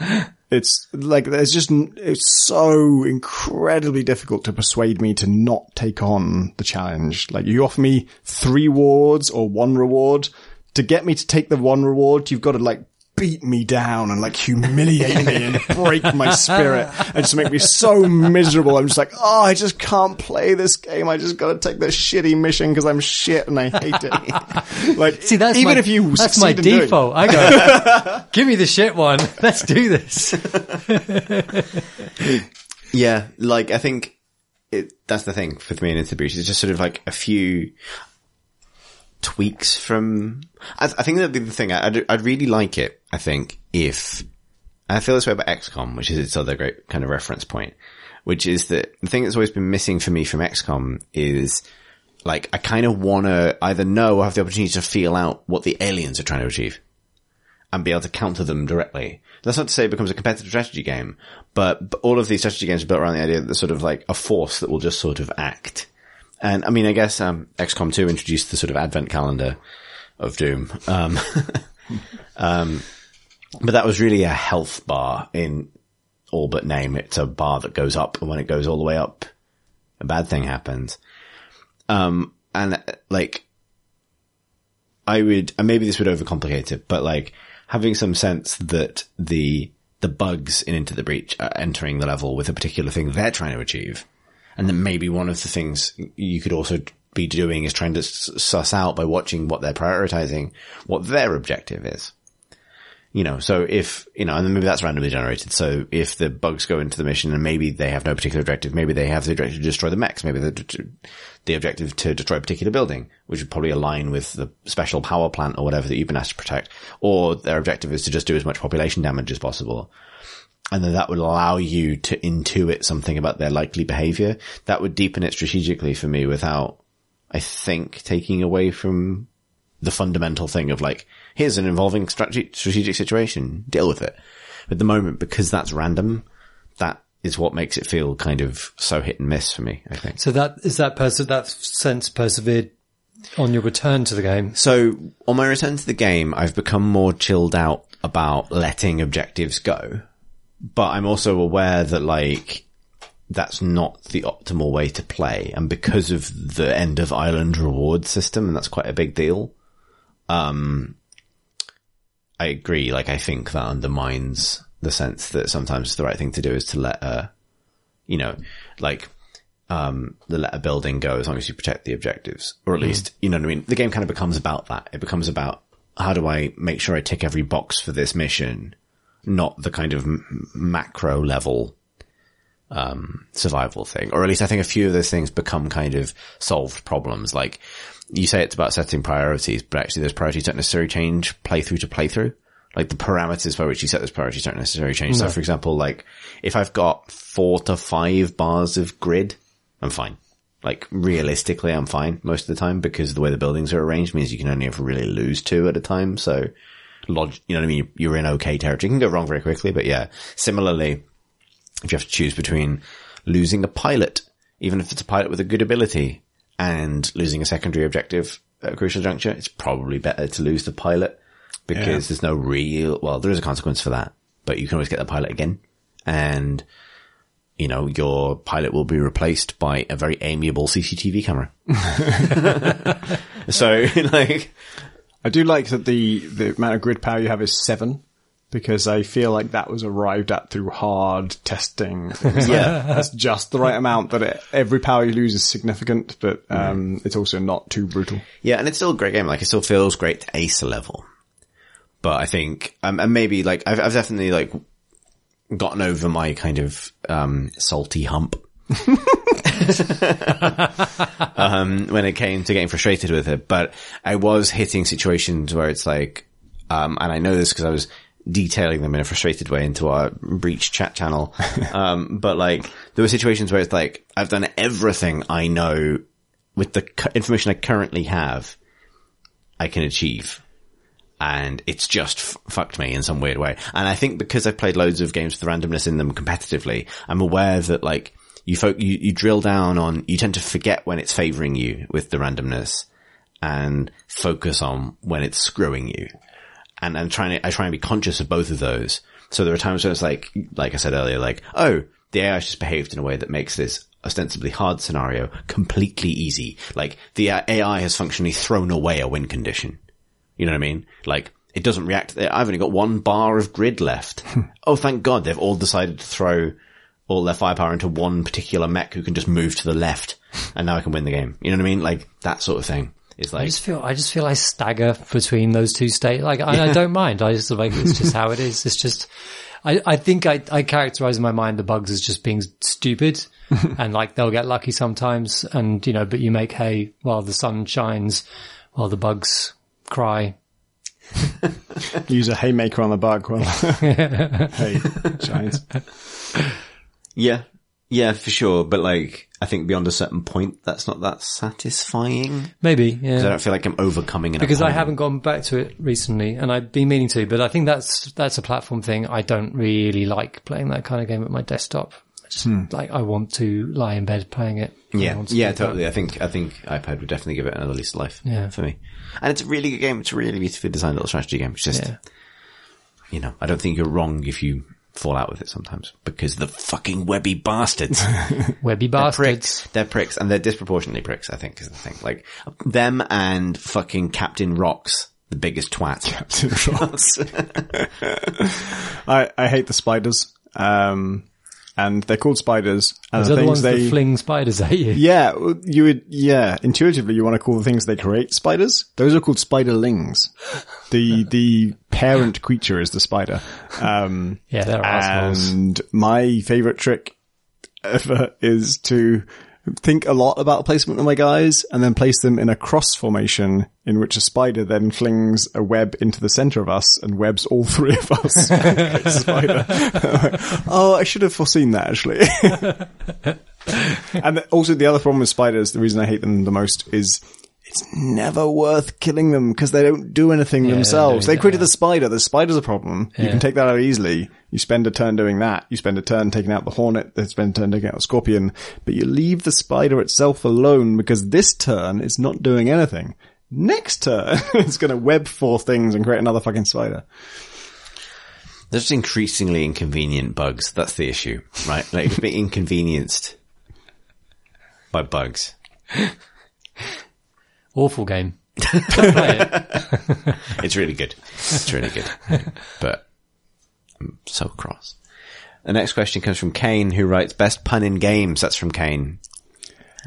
it's like, there's just, it's so incredibly difficult to persuade me to not take on the challenge. Like, you offer me three rewards or one reward. To get me to take the one reward, you've got to like beat me down and like humiliate me and break my spirit and just make me so miserable. I'm just like, oh, I just can't play this game. I just gotta take this shitty mission because I'm shit and I hate it. Like, see, that's even my, if you that's my default. I go, give me the shit one. Let's do this. Yeah, like I think it. That's the thing for me and Into the Breach. It's just sort of like a few tweaks from. I, th- I think that'd be the thing. I'd, I'd really like it. I think if I feel this way about X COM, which is its other great kind of reference point, which is that the thing that's always been missing for me from X COM is like, I kind of want to either know or have the opportunity to feel out what the aliens are trying to achieve and be able to counter them directly. That's not to say it becomes a competitive strategy game, but, but all of these strategy games are built around the idea that there's sort of like a force that will just sort of act. And I mean, I guess, um, X COM two introduced the sort of advent calendar, of Doom. Um, um, but that was really a health bar in all but name. It's a bar that goes up, and when it goes all the way up, a bad thing happens. Um, and like, I would, and maybe this would overcomplicate it, but like having some sense that the, the bugs in Into the Breach are entering the level with a particular thing they're trying to achieve. And then maybe one of the things you could also be doing is trying to s- suss out by watching what they're prioritizing, what their objective is. You know, so if, you know, and then maybe that's randomly generated. So if the bugs go into the mission and maybe they have no particular objective, maybe they have the objective to destroy the mechs, maybe the, the objective to destroy a particular building, which would probably align with the special power plant or whatever that you've been asked to protect, or their objective is to just do as much population damage as possible. And then that would allow you to intuit something about their likely behavior. That would deepen it strategically for me without, I think, taking away from the fundamental thing of like, here's an involving strategic situation, deal with it. At the moment, because that's random, that is what makes it feel kind of so hit and miss for me, I think. So that is that pers- that sense persevered on your return to the game? So on my return to the game, I've become more chilled out about letting objectives go. But I'm also aware that like, that's not the optimal way to play. And because of the end of island reward system, and that's quite a big deal, um, I agree. Like, I think that undermines the sense that sometimes the right thing to do is to let a, you know, like, um, the let a building go as long as you protect the objectives, or at mm. least, you know what I mean? The game kind of becomes about that. It becomes about, how do I make sure I tick every box for this mission? Not the kind of m- macro level, um, survival thing. Or at least I think a few of those things become kind of solved problems. Like, you say it's about setting priorities, but actually those priorities don't necessarily change playthrough to playthrough. Like, the parameters by which you set those priorities don't necessarily change. No. So, for example, like, if I've got four to five bars of grid, I'm fine. Like, realistically, I'm fine most of the time, because the way the buildings are arranged means you can only ever really lose two at a time. So, log- you know what I mean? You're in okay territory. You can go wrong very quickly, but yeah. Similarly, if you have to choose between losing a pilot, even if it's a pilot with a good ability, and losing a secondary objective at a crucial juncture, it's probably better to lose the pilot, because yeah. there's no real, well, there is a consequence for that, but you can always get the pilot again. And, you know, your pilot will be replaced by a very amiable C C T V camera. So, like, I do like that the, the amount of grid power you have is seven, because I feel like that was arrived at through hard testing. It's yeah. Like, that's just the right amount, that it, every power you lose is significant, but um mm-hmm. it's also not too brutal. Yeah, and it's still a great game. Like, it still feels great to ace a level. But I think, um, and maybe, like, I've, I've definitely, like, gotten over my kind of um salty hump. um when it came to getting frustrated with it. But I was hitting situations where it's like, um and I know this because I was detailing them in a frustrated way into our Breach chat channel. Um, but like, there were situations where it's like, I've done everything I know with the cu- information I currently have, I can achieve. And it's just f- fucked me in some weird way. And I think because I've played loads of games with randomness in them competitively, I'm aware that like, you fo- you, you drill down on, you tend to forget when it's favoring you with the randomness and focus on when it's screwing you. And I'm trying to, I try and be conscious of both of those. So there are times when it's like, like I said earlier, like, oh, the A I has just behaved in a way that makes this ostensibly hard scenario completely easy. Like, the A I has functionally thrown away a win condition. You know what I mean? Like, it doesn't react. I've only got one bar of grid left. Oh, thank God. They've all decided to throw all their firepower into one particular mech who can just move to the left. And now I can win the game. You know what I mean? Like, that sort of thing. It's like, I just feel, I just feel I stagger between those two states. Like, I, yeah. I don't mind. I just like, it's just how it is. It's just, I, I think I, I characterize in my mind the bugs as just being stupid and like, they'll get lucky sometimes. And, you know, but you make hay while the sun shines, while the bugs cry. Use a haymaker on the bug while hay shines. Yeah. Yeah, for sure. But like, I think beyond a certain point, that's not that satisfying. Maybe, yeah. Because I don't feel like I'm overcoming it. Because I haven't gone back to it recently, and I've been meaning to, but I think that's, that's a platform thing. I don't really like playing that kind of game at my desktop. Just hmm. like I want to lie in bed playing it. Yeah, yeah, totally. That. I think I think iPad would definitely give it another lease of life. Yeah. For me, and it's a really good game. It's a really beautifully designed little strategy game. It's just, yeah. you know, I don't think you're wrong if you fall out with it sometimes because the fucking webby bastards, webby bastards, they're pricks. they're pricks, and they're disproportionately pricks. I think is the thing. Like them and fucking Captain Rocks. The biggest twat. Captain Rocks. I, I hate the spiders. Um, and they're called spiders. And Those the are the ones they, that fling spiders at you. Yeah. You would, yeah. Intuitively, you want to call the things they create spiders. Those are called spiderlings. The, the parent creature is the spider. Um, yeah, they're assholes. And my favorite trick ever is to think a lot about placement of my guys and then place them in a cross formation in which a spider then flings a web into the center of us and webs all three of us. Spider. Oh, I should have foreseen that actually. And also the other problem with spiders, the reason I hate them the most is it's never worth killing them because they don't do anything yeah, themselves. They created yeah. the spider. The spider's a problem. Yeah. You can take that out easily. You spend a turn doing that. You spend a turn taking out the hornet. They spend a turn taking out the scorpion. But you leave the spider itself alone because this turn is not doing anything. Next turn, it's going to web four things and create another fucking spider. There's increasingly inconvenient bugs. That's the issue, right? Like, you're being inconvenienced by bugs. Awful game. Don't play it. It's really good. It's really good. But I'm so cross. The next question comes from Kane, who writes, best pun in games. That's from Kane.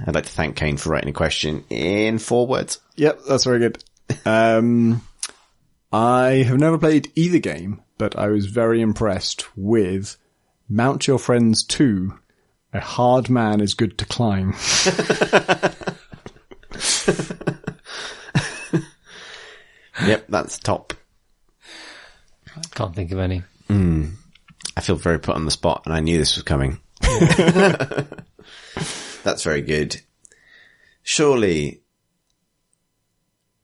I'd like to thank Kane for writing a question in four words. Yep, that's very good. Um, I have never played either game, but I was very impressed with Mount Your Friends two. A hard man is good to climb. Yep, that's top. I can't think of any. Mm. I feel very put on the spot, and I knew this was coming. That's very good. Surely,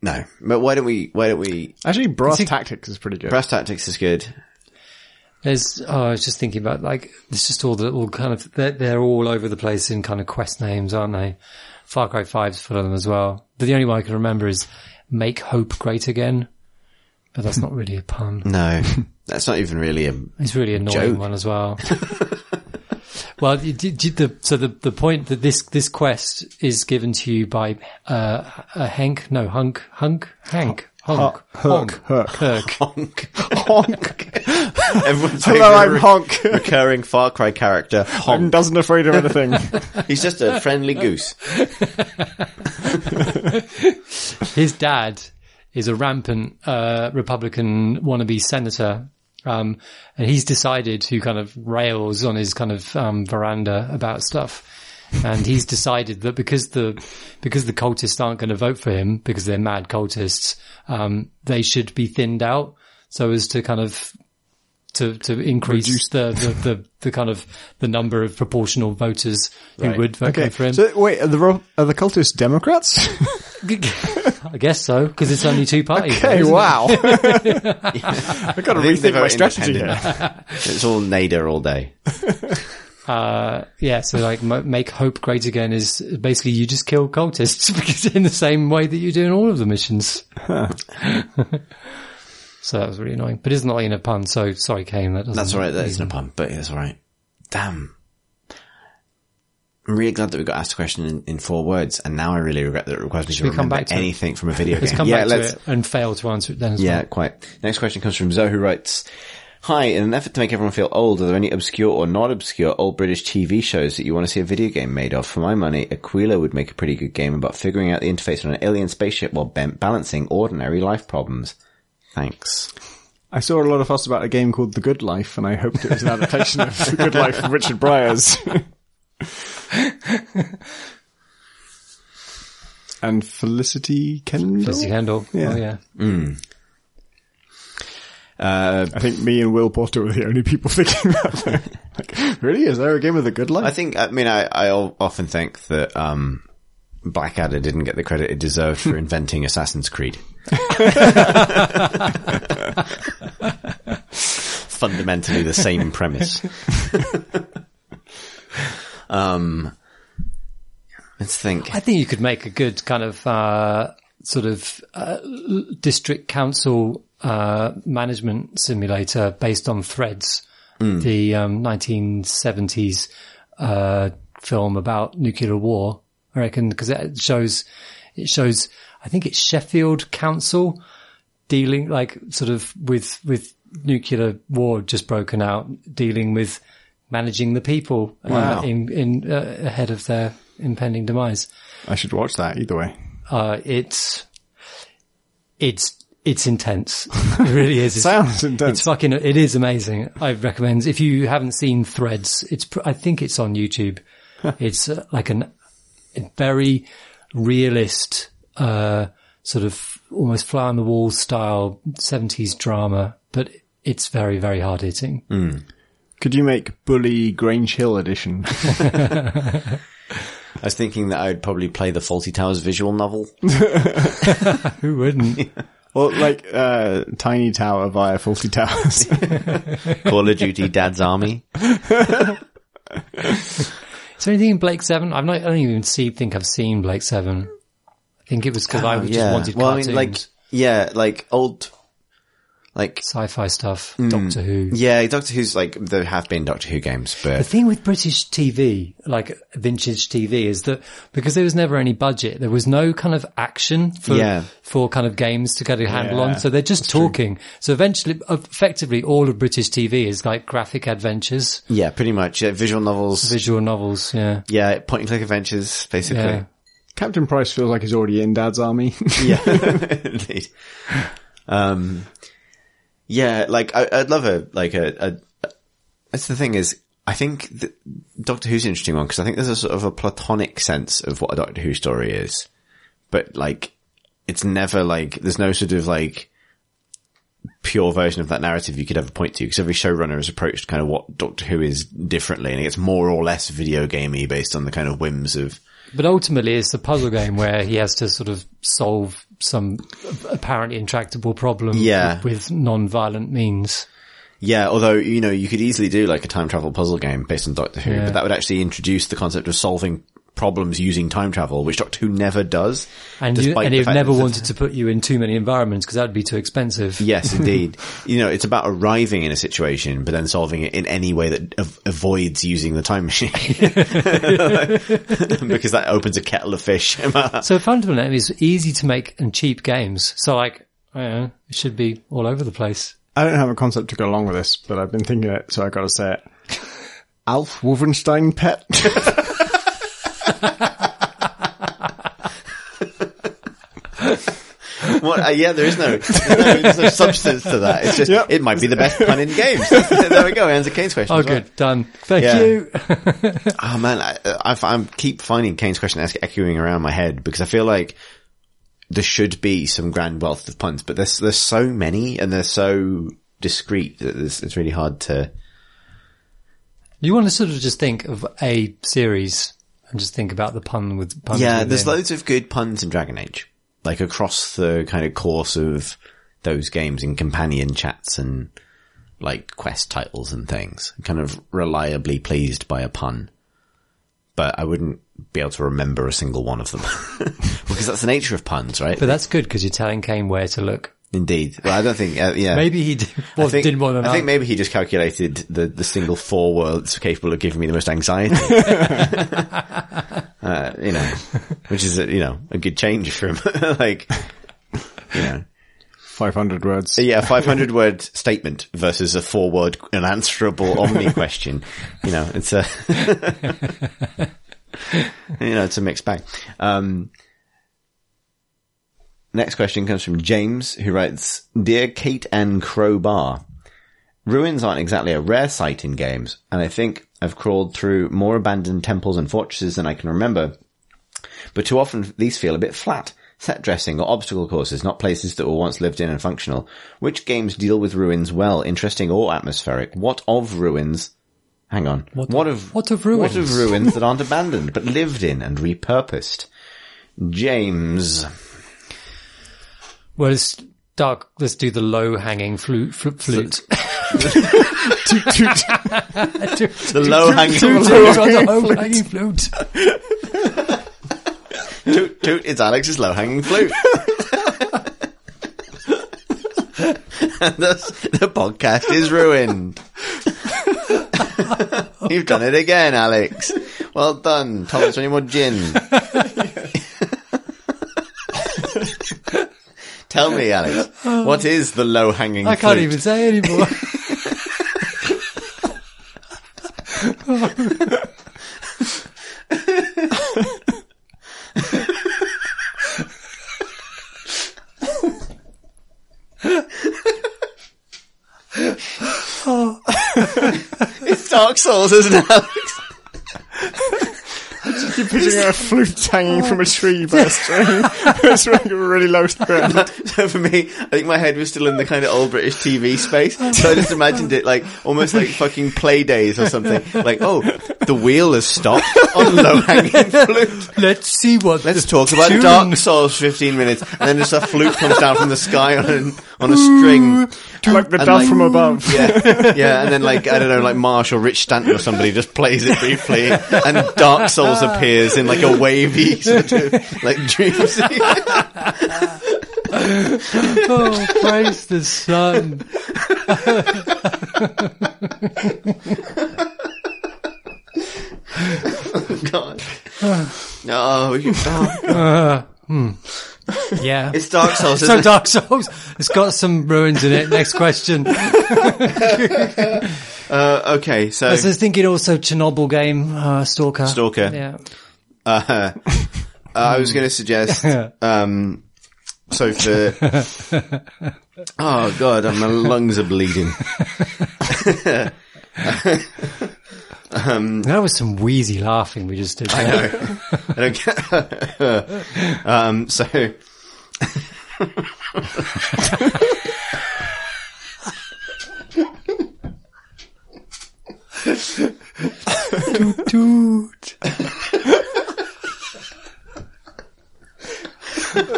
no. But why don't we? Why don't we? Actually, Brass Tactics is pretty good. Brass Tactics is good. There's. Oh, I was just thinking about like it's just all the all kind of they're, they're all over the place in kind of quest names, aren't they? Far Cry five's full of them as well. But the only one I can remember is Make Hope Great Again. But that's not really a pun. No, that's not even really a It's really an annoying joke. One as well. Well, the, so the, the point that this, this quest is given to you by uh, a Henk, no, Hunk, Hunk, Hank. Honk, honk, honk, honk, honk, honk. Everyone's Hello, I'm re- Honk. Recurring Far Cry character. Honk. I'm doesn't afraid of anything. He's just a friendly goose. His dad is a rampant uh, Republican wannabe senator, um, and he's decided who kind of rails on his kind of um, veranda about stuff. And he's decided that because the because the cultists aren't going to vote for him because they're mad cultists, um, they should be thinned out so as to kind of to to increase the, the, the, the kind of the number of proportional voters who right. would vote okay. for him. So wait, are the are the cultists Democrats? I guess so, because it's only two parties. Okay, though, wow. I've got to rethink my strategy here. It's all Nader all day. Uh, yeah, so like Make Hope Great Again is basically you just kill cultists because in the same way that you do in all of the missions. Huh. So that was really annoying, but it's not in a pun. So sorry, Kane, that doesn't. That's all right. That isn't a pun, but it's all right. Damn. I'm really glad that we got asked a question in, in four words, and now I really regret that it requires me to remember come back to anything it? From a video let's game. Come yeah, back let's come back to it and fail to answer it then as yeah, well. Yeah, quite. Next question comes from Zoe, who writes, hi, in an effort to make everyone feel old, are there any obscure or not obscure old British T V shows that you want to see a video game made of? For my money, Aquila would make a pretty good game about figuring out the interface on an alien spaceship while balancing ordinary life problems. Thanks. I saw a lot of fuss about a game called The Good Life, and I hoped it was an adaptation of The Good Life of Richard Briers. And Felicity Kendall? Felicity Kendall, yeah. Oh yeah. Mm. Uh, I think me and Will Porter were the only people thinking that. Like, really? Is there a game of The Good Life? I think, I mean, I, I often think that, um, Blackadder didn't get the credit it deserved for inventing Assassin's Creed. Fundamentally the same premise. Um, let's think. I think you could make a good kind of uh, sort of uh, district council uh, management simulator based on Threads, mm. the um, nineteen seventies uh, film about nuclear war. I reckon, because it shows, it shows. I think it's Sheffield Council dealing, like, sort of with with nuclear war just broken out, dealing with managing the people wow. uh, in in uh, ahead of their impending demise. I should watch that either way. Uh, it's it's it's intense. It really is. It sounds intense. It's fucking. It is amazing. I recommend, if you haven't seen Threads, it's. Pr- I think it's on YouTube. It's uh, like an a very realist. Uh, sort of almost fly on the wall style seventies drama, but it's very, very hard hitting. Mm. Could you make Bully Grange Hill edition? I was thinking that I'd probably play the Fawlty Towers visual novel. Who wouldn't? Yeah. Well, like, uh, Tiny Tower via Fawlty Towers. Call of Duty Dad's Army. Is there anything in Blake Seven? I've not, I don't even see, think I've seen Blake Seven. I think it was because oh, I just yeah. wanted well, cartoons. I mean, like, yeah, like old, like sci-fi stuff. Mm, Doctor Who. Yeah, Doctor Who's like, there have been Doctor Who games, but the thing with British T V, like vintage T V, is that because there was never any budget, there was no kind of action for yeah. for kind of games to get a handle yeah, on. So they're just that's talking. True. So eventually, effectively, all of British T V is like graphic adventures. Yeah, pretty much. Yeah, visual novels. Visual novels. Yeah. Yeah, point and click adventures, basically. Yeah. Captain Price feels like he's already in Dad's Army. Yeah, indeed. Um, yeah, like I, I'd love a like a, a. That's the thing is, I think the, Doctor Who's an interesting one because I think there's a sort of a platonic sense of what a Doctor Who story is, but like it's never like there's no sort of like pure version of that narrative you could ever point to, because every showrunner has approached kind of what Doctor Who is differently, and it gets more or less video gamey based on the kind of whims of. But ultimately, it's a puzzle game where he has to sort of solve some apparently intractable problem yeah. with non-violent means. Yeah, although, you know, you could easily do like a time travel puzzle game based on Doctor Who, yeah. but that would actually introduce the concept of solving problems using time travel, which Doctor Who never does. And you, and you've never wanted to put you in too many environments because that would be too expensive. Yes, indeed. You know, it's about arriving in a situation, but then solving it in any way that av- avoids using the time machine. Because that opens a kettle of fish. So fundamentally, it's easy to make and cheap games. So like, I don't know, it should be all over the place. I don't have a concept to go along with this, but I've been thinking it, so I got to say it. Alf Wolfenstein Pet. What, uh, yeah, there is no, there's no, there's no substance to that. It's just yep. it might be the best pun in games. There we go. Answer Kane's question. Oh, good, well. Done. Thank yeah. you. Oh man, I, I I'm keep finding Kane's question echoing around my head because I feel like there should be some grand wealth of puns, but there's there's so many and they're so discreet that it's really hard to. You want to sort of just think of a series. And just think about the pun with puns. Yeah, within. There's loads of good puns in Dragon Age, like across the kind of course of those games in companion chats and like quest titles and things. I'm kind of reliably pleased by a pun, but I wouldn't be able to remember a single one of them because that's the nature of puns, right? But that's good because you're telling Kane where to look. Indeed. Well, I don't think, uh, yeah. Maybe he did, well, think, didn't want to know. I think maybe he just calculated the, the single four words capable of giving me the most anxiety. uh, you know, which is, a, you know, a good change from like, you know. five hundred words. Yeah, a five hundred word statement versus a four word unanswerable omni question. You know, it's a, you know, it's a mixed bag. Um, Next question comes from James, who writes, Dear Crate and Crowbar, ruins aren't exactly a rare sight in games, and I think I've crawled through more abandoned temples and fortresses than I can remember, but too often these feel a bit flat, set dressing or obstacle courses, not places that were once lived in and functional. Which games deal with ruins well, interesting or atmospheric? What of ruins... Hang on. What, what, of, what of ruins? What of ruins that aren't abandoned, but lived in and repurposed? James... Well, it's dark. Let's do the low-hanging flute. flute. The low-hanging flute. The low-hanging flute. Toot, toot, it's Alex's low-hanging flute. And thus, the podcast is ruined. Oh, you've God. done it again, Alex. Well done. Thomas, any more gin? Tell me, Alex, what is the low-hanging fruit? I can't fruit? even say anymore. It's Dark Souls, isn't it, Alex? You're picturing a flute hanging from a tree by a string. It's like a really low string. So for me, I think my head was still in the kind of old British T V space. So I just imagined it like almost like fucking Play Days or something. Like, oh, the wheel has stopped on low-hanging flute. Let's see what. Let's talk about tune. Dark Souls fifteen minutes, and then just a flute comes down from the sky on a, on a string. Like the dove like, from above. Yeah, yeah, and then like, I don't know, like Marsh or Rich Stanton or somebody just plays it briefly, and Dark Souls appears in like a wavy sort of like dreamsy. Oh, praise the sun. Oh, God. No, we can stop. Uh, hmm. Yeah. It's Dark Souls, isn't it? So Dark Souls. It's got some ruins in it. Next question. uh, okay, so... I was thinking also Chernobyl game, uh, Stalker. Stalker. Yeah. Uh, I was going to suggest... Um, so for... Oh, God, my lungs are bleeding. Um, that was some wheezy laughing we just did. I know. I don't get... um, so... toot, toot.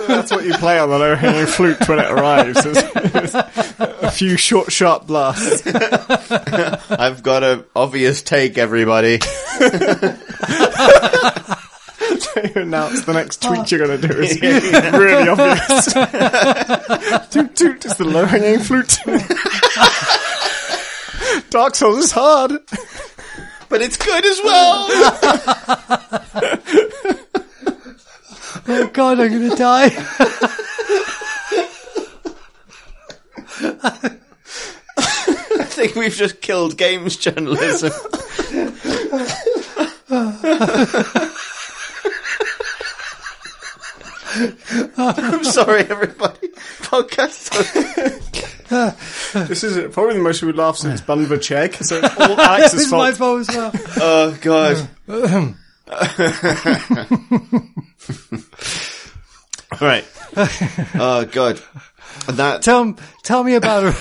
That's what you play on the low-hanging flute when it arrives. It's, it's a few short, sharp blasts. I've got an obvious take, everybody. So you announce the next tweet you're going to do is really obvious. Toot toot is the low-hanging flute. Dark Souls is hard, but it's good as well. Oh, God, I'm going to die. I think we've just killed games journalism. I'm sorry, everybody. Podcast. This is it. Probably the most we laughed since Bunvercheck. So it's all Alex's fault. It's my fault as well. Oh, God. All right. Oh, God. That tell tell me about a,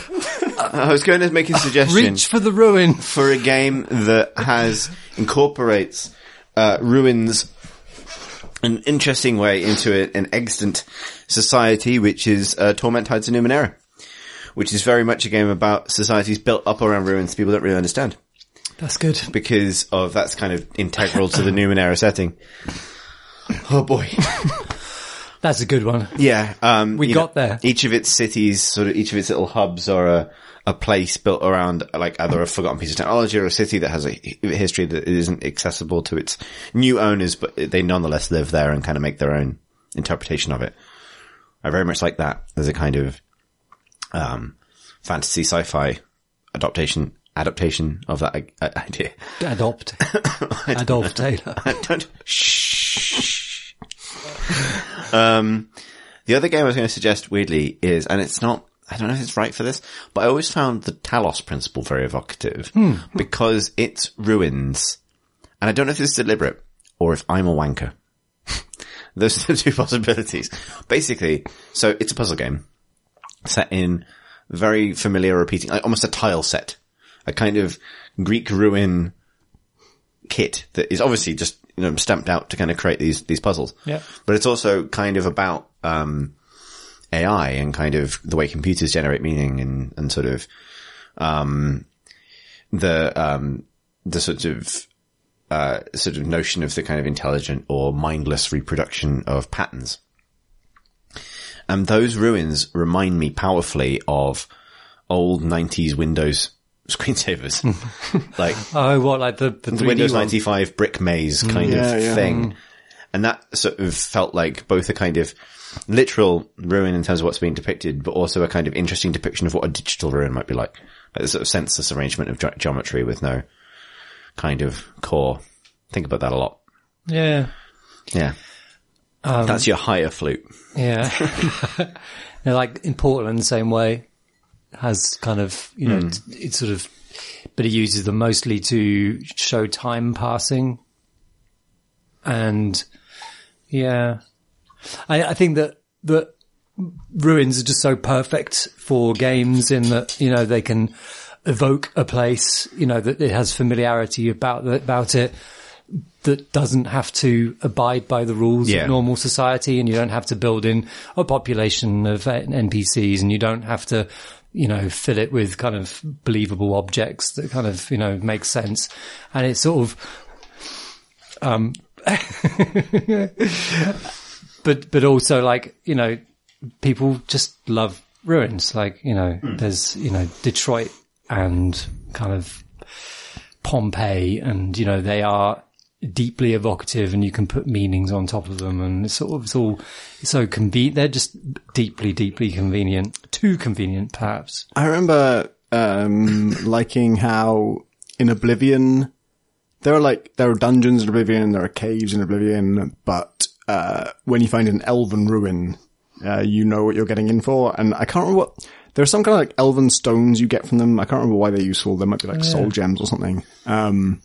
I was going to make a suggestion. Reach for the ruin for a game that has incorporates uh, ruins an interesting way into it, an extant society, which is uh, Torment Hides a Numenera, which is very much a game about societies built up around ruins people don't really understand. That's good. Because of that's kind of integral to the Numenera setting. Oh, boy. That's a good one. Yeah. Um, we got know, there. Each of its cities, sort of each of its little hubs are a, a place built around like either a forgotten piece of technology or a city that has a history that isn't accessible to its new owners, but they nonetheless live there and kind of make their own interpretation of it. I very much like that as a kind of um fantasy sci-fi adaptation. Adaptation of that idea. Adopt. Adopt, Taylor. I don't, shh. um, the other game I was going to suggest, weirdly, is, and it's not, I don't know if it's right for this, but I always found the Talos Principle very evocative hmm. because it's ruins. And I don't know if this is deliberate or if I'm a wanker. Those are the two possibilities. Basically, so it's a puzzle game set in very familiar repeating, like almost a tile set. A kind of Greek ruin kit that is obviously just, you know, stamped out to kind of create these, these puzzles. Yeah. But it's also kind of about, um, A I and kind of the way computers generate meaning and, and sort of, um, the um, the sort of uh, sort of notion of the kind of intelligent or mindless reproduction of patterns. And those ruins remind me powerfully of old nineties Windows screensavers. Like, oh, what, like the, the, the Windows ninety-five one? Brick maze kind yeah, of yeah. thing. And that sort of felt like both a kind of literal ruin in terms of what's being depicted, but also a kind of interesting depiction of what a digital ruin might be like. Like the sort of senseless arrangement of ge- geometry with no kind of core. Think about that a lot. Yeah. Yeah. Um, That's your higher flute. Yeah. Now, like in Portland, same way, has kind of, you know, mm. t- it's sort of, but it uses them mostly to show time passing. And yeah, I, I think that the ruins are just so perfect for games in that, you know, they can evoke a place, you know, that it has familiarity about the, about it that doesn't have to abide by the rules yeah. of normal society. And you don't have to build in a population of N P Cs, and you don't have to, you know, fill it with kind of believable objects that kind of, you know, make sense. And it's sort of, Um, but, but also, like, you know, people just love ruins. Like, you know, mm. there's, you know, Detroit and kind of Pompeii, and, you know, they are deeply evocative and you can put meanings on top of them. And it's sort of, it's all it's so convenient. They're just deeply, deeply convenient, too convenient, perhaps. I remember, um, liking how in Oblivion, There are like, there are dungeons in Oblivion, there are caves in Oblivion, but, uh, when you find an elven ruin, uh, you know what you're getting in for. And I can't remember what, there are some kind of like elven stones you get from them. I can't remember why they're useful. They might be like yeah. soul gems or something. Um,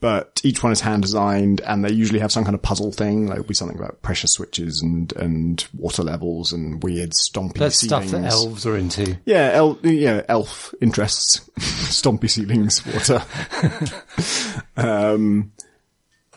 but each one is hand designed, and they usually have some kind of puzzle thing. Like it'll be something about pressure switches and, and water levels and weird stompy That's ceilings. That's stuff that elves are into. Yeah. El- yeah. Elf interests, stompy ceilings, water. Um,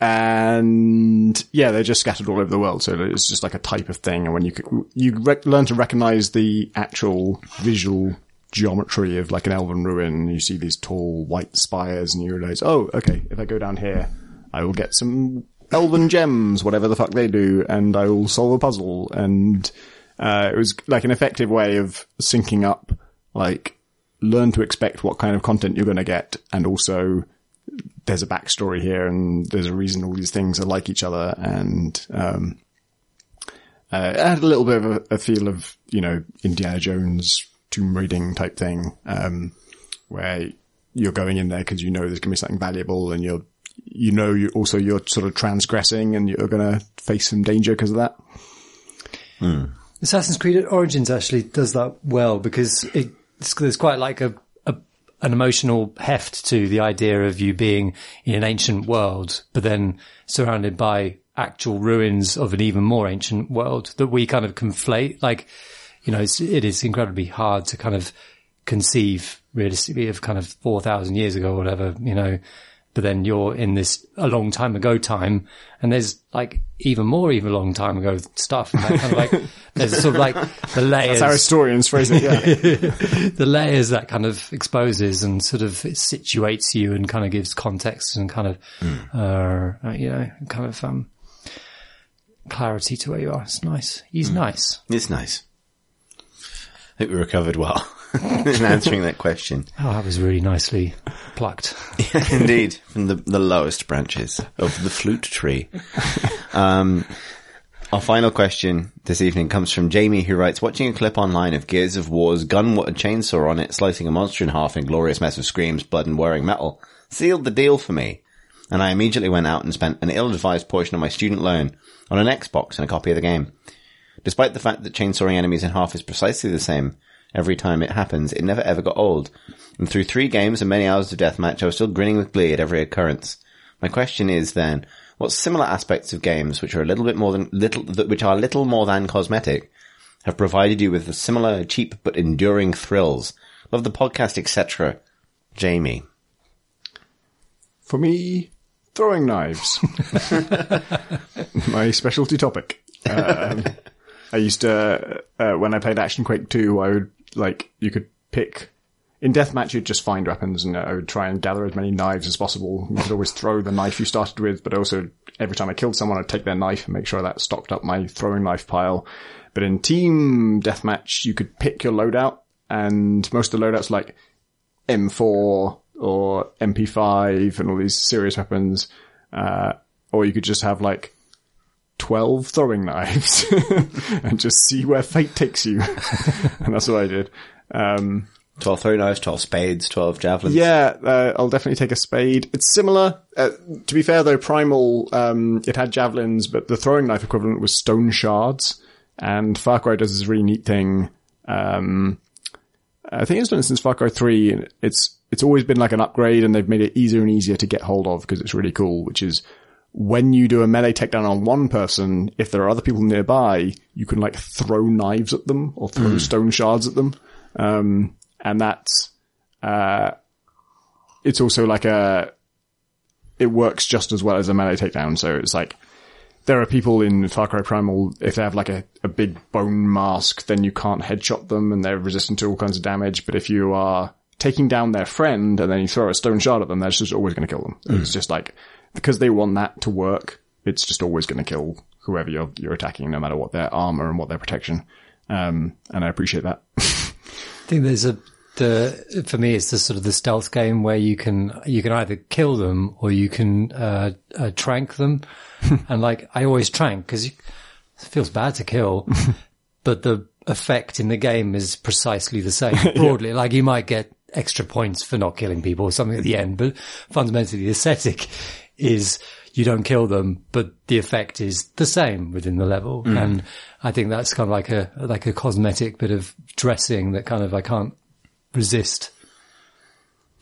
and yeah, they're just scattered all over the world. So it's just like a type of thing. And when you, could, you rec- learn to recognize the actual visual geometry of like an elven ruin, you see these tall white spires and you realize, oh, okay, if I go down here, I will get some elven gems, whatever the fuck they do, and I will solve a puzzle. And, uh, it was like an effective way of syncing up, like learn to expect what kind of content you're going to get. And also there's a backstory here and there's a reason all these things are like each other. And, um, uh, it had a little bit of a, a feel of, you know, Indiana Jones tomb raiding type thing, um, where you're going in there because you know there's going to be something valuable, and you're, you know, you also you're sort of transgressing and you're going to face some danger because of that. Mm. Assassin's Creed Origins actually does that well, because it, it's, there's quite like a, a an emotional heft to the idea of you being in an ancient world, but then surrounded by actual ruins of an even more ancient world that we kind of conflate, like. You know, it's, it is incredibly hard to kind of conceive realistically of kind of four thousand years ago or whatever, you know, but then you're in this a long time ago time, and there's like even more even long time ago stuff. And that kind of like, there's sort of like the layers. That's our historians phrase it, yeah. The layers that kind of exposes and sort of it situates you and kind of gives context and kind of, mm. uh, you know, kind of, um, clarity to where you are. It's nice. He's mm. nice. It's nice. I think we recovered well in answering that question. Oh, that was really nicely plucked. Yeah, indeed, from the, the lowest branches of the flute tree. Um, our final question this evening comes from Jamie, who writes, watching a clip online of Gears of War's gun with a chainsaw on it, slicing a monster in half in glorious mess of screams, blood and whirring metal, sealed the deal for me. And I immediately went out and spent an ill-advised portion of my student loan on an Xbox and a copy of the game. Despite the fact that chainsawing enemies in half is precisely the same every time it happens, it never ever got old. And through three games and many hours of deathmatch, I was still grinning with glee at every occurrence. My question is then, what similar aspects of games which are a little bit more than little, which are little more than cosmetic, have provided you with the similar cheap but enduring thrills? Love the podcast, et cetera. Jamie. For me, throwing knives. My specialty topic. Um, I used to, uh, when I played Action Quake two, I would, like, you could pick, in Deathmatch, you'd just find weapons, and I would try and gather as many knives as possible. You could always throw the knife you started with, but also every time I killed someone, I'd take their knife and make sure that stocked up my throwing knife pile. But in Team Deathmatch, you could pick your loadout, and most of the loadouts like M four or M P five and all these serious weapons, uh, or you could just have like twelve throwing knives and just see where fate takes you. And that's what I did. Um, twelve throwing knives, twelve spades, twelve javelins. Yeah, uh, I'll definitely take a spade. It's similar. Uh, to be fair though, Primal, um, it had javelins, but the throwing knife equivalent was stone shards. And Far Cry does this really neat thing. Um, I think it's done it since Far Cry three. It's, it's always been like an upgrade, and they've made it easier and easier to get hold of because it's really cool, which is when you do a melee takedown on one person, if there are other people nearby, you can like throw knives at them or throw mm. stone shards at them. Um, and that's, uh, it's also like a, it works just as well as a melee takedown. So it's like, there are people in Far Cry Primal, if they have like a, a big bone mask, then you can't headshot them and they're resistant to all kinds of damage. But if you are taking down their friend and then you throw a stone shard at them, that's just always going to kill them. Mm. It's just like, because they want that to work, it's just always going to kill whoever you're, you're attacking, no matter what their armor and what their protection. Um, and I appreciate that. I think there's a, the, for me, it's the sort of the stealth game where you can, you can either kill them or you can, uh, uh trank them. And like, I always trank because it feels bad to kill, but the effect in the game is precisely the same broadly. Yeah. Like you might get extra points for not killing people or something at the end, but fundamentally the aesthetic is you don't kill them, but the effect is the same within the level. Mm. And I think that's kind of like a, like a cosmetic bit of dressing that kind of, I can't resist.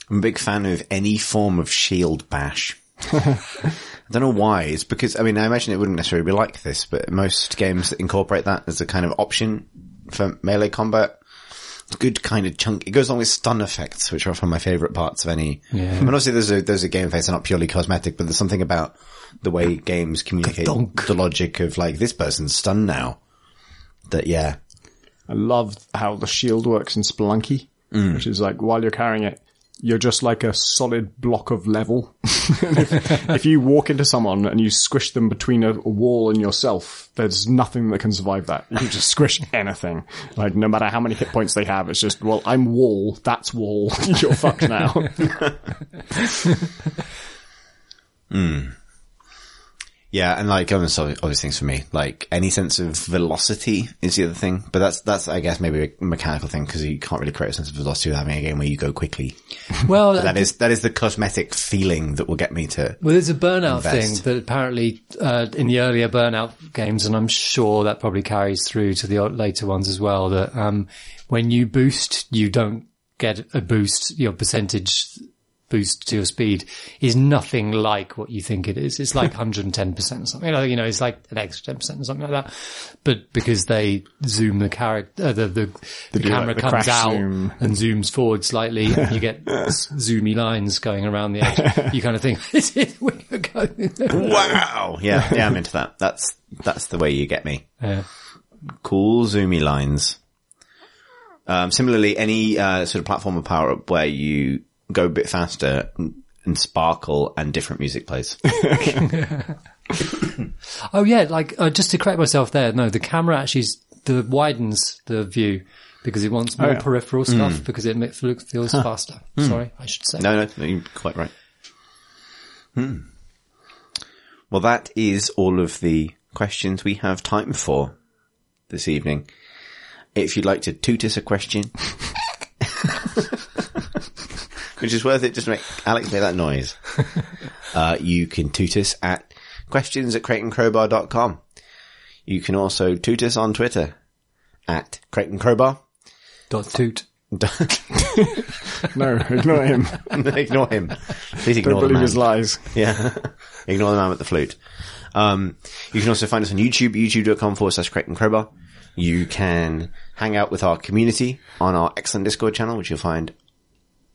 I'm a big fan of any form of shield bash. I don't know why. It's because, I mean, I imagine it wouldn't necessarily be like this, but most games that incorporate that as a kind of option for melee combat, it's good kind of chunk. It goes along with stun effects, which are often my favorite parts of any. Yeah. I mean, obviously there's a, there's a game phase, not purely cosmetic, but there's something about the way games communicate Donk. the logic of like, this person's stunned now. That, yeah. I love how the shield works in Spelunky, mm. which is like, while you're carrying it, you're just like a solid block of level. if, if you walk into someone and you squish them between a, a wall and yourself, there's nothing that can survive that. You just squish anything. Like, no matter how many hit points they have, it's just, well, I'm wall, that's wall, you're fucked now. mm. Yeah, and like, obvious, obvious things for me, like any sense of velocity is the other thing, but that's, that's, I guess, maybe a mechanical thing because you can't really create a sense of velocity without having a game where you go quickly. Well, that is, that is the cosmetic feeling that will get me to. Well, there's a Burnout invest. thing that apparently, uh, in the earlier Burnout games, and I'm sure that probably carries through to the later ones as well, that, um, when you boost, you don't get a boost, your percentage boost to your speed is nothing like what you think it is. It's like one hundred ten percent or something. You know, it's like an extra ten percent or something like that. But because they zoom the character, uh, the, the, the camera like the comes out zoom. and zooms forward slightly, and you get zoomy lines going around the edge. You kind of think, is it where you're going? Wow. Yeah. Yeah. I'm into that. That's, that's the way you get me. Yeah. Cool zoomy lines. Um, similarly, any, uh, sort of platformer power up where you go a bit faster and sparkle and different music plays. Oh yeah, like uh, just to correct myself there, no, the camera actually is, the widens the view because it wants more oh, yeah. peripheral stuff mm. because it feels huh. faster. Mm. Sorry, I should say. No, no, no you're quite right. Mm. Well, that is all of the questions we have time for this evening. If you'd like to toot us a question... Which is worth it just to make Alex make that noise. uh, you can toot us at questions at crate and crowbar dot com. You can also toot us on Twitter at crate and crowbar. Dot toot. No, ignore him. Ignore him. Please ignore Don't believe the man. his lies. Yeah. Ignore the man with the flute. Um, you can also find us on YouTube, youtube.com forward slash crate and crowbar. You can hang out with our community on our excellent Discord channel, which you'll find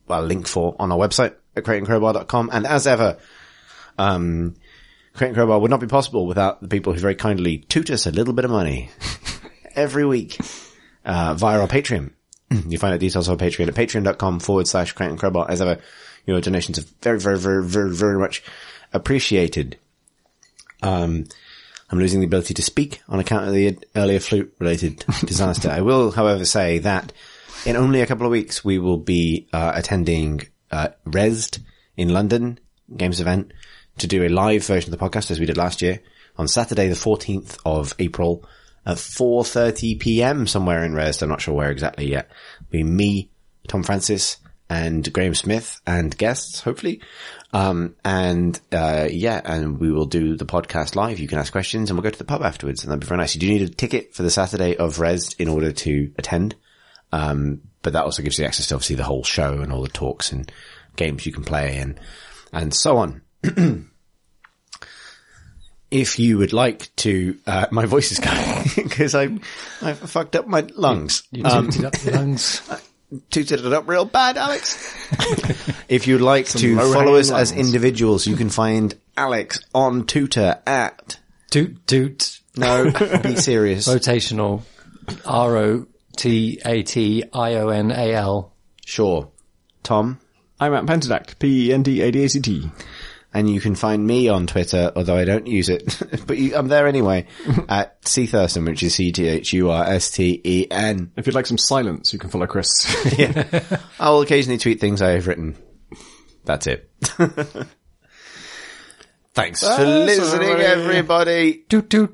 a link for on our website at crate and crowbar dot com. And as ever, um, Crate and Crowbar would not be possible without the people who very kindly toot us a little bit of money every week, uh, via our Patreon. You find out details on Patreon at patreon.com forward slash Crate and Crowbar. As ever, your donations are very, very, very, very, very much appreciated. Um, I'm losing the ability to speak on account of the earlier flute-related disaster. I will, however, say that in only a couple of weeks, we will be uh, attending uh, Rezzed in London, games event, to do a live version of the podcast as we did last year on Saturday, the fourteenth of April at four thirty p m somewhere in Rezzed. I'm not sure where exactly yet. It'll be me, Tom Francis, and Graham Smith, and guests, hopefully. Um, and, uh, yeah, and we will do the podcast live. You can ask questions and we'll go to the pub afterwards, and that'd be very nice. You do need a ticket for the Saturday of Rezzed in order to attend. Um, but that also gives you access to obviously the whole show and all the talks and games you can play and, and so on. If you would like to, uh, my voice is going because I, I fucked up my lungs. You, you um, tooted up your lungs. Tooted it up real bad, Alex. If you'd like Some to follow us lines. As individuals, you can find Alex on Twitter at toot toot. No, be serious. Rotational. R O T A T I O N A L. Sure. Tom, I'm at Pentadact. P E N D A D A C T. And you can find me on Twitter, although I don't use it, but you, I'm there anyway, at C Thurston, which is C T H U R S T E N. If you'd like some silence, you can follow Chris. Yeah. I'll occasionally tweet things I have written. That's it. Thanks for listening, everybody. Toot toot.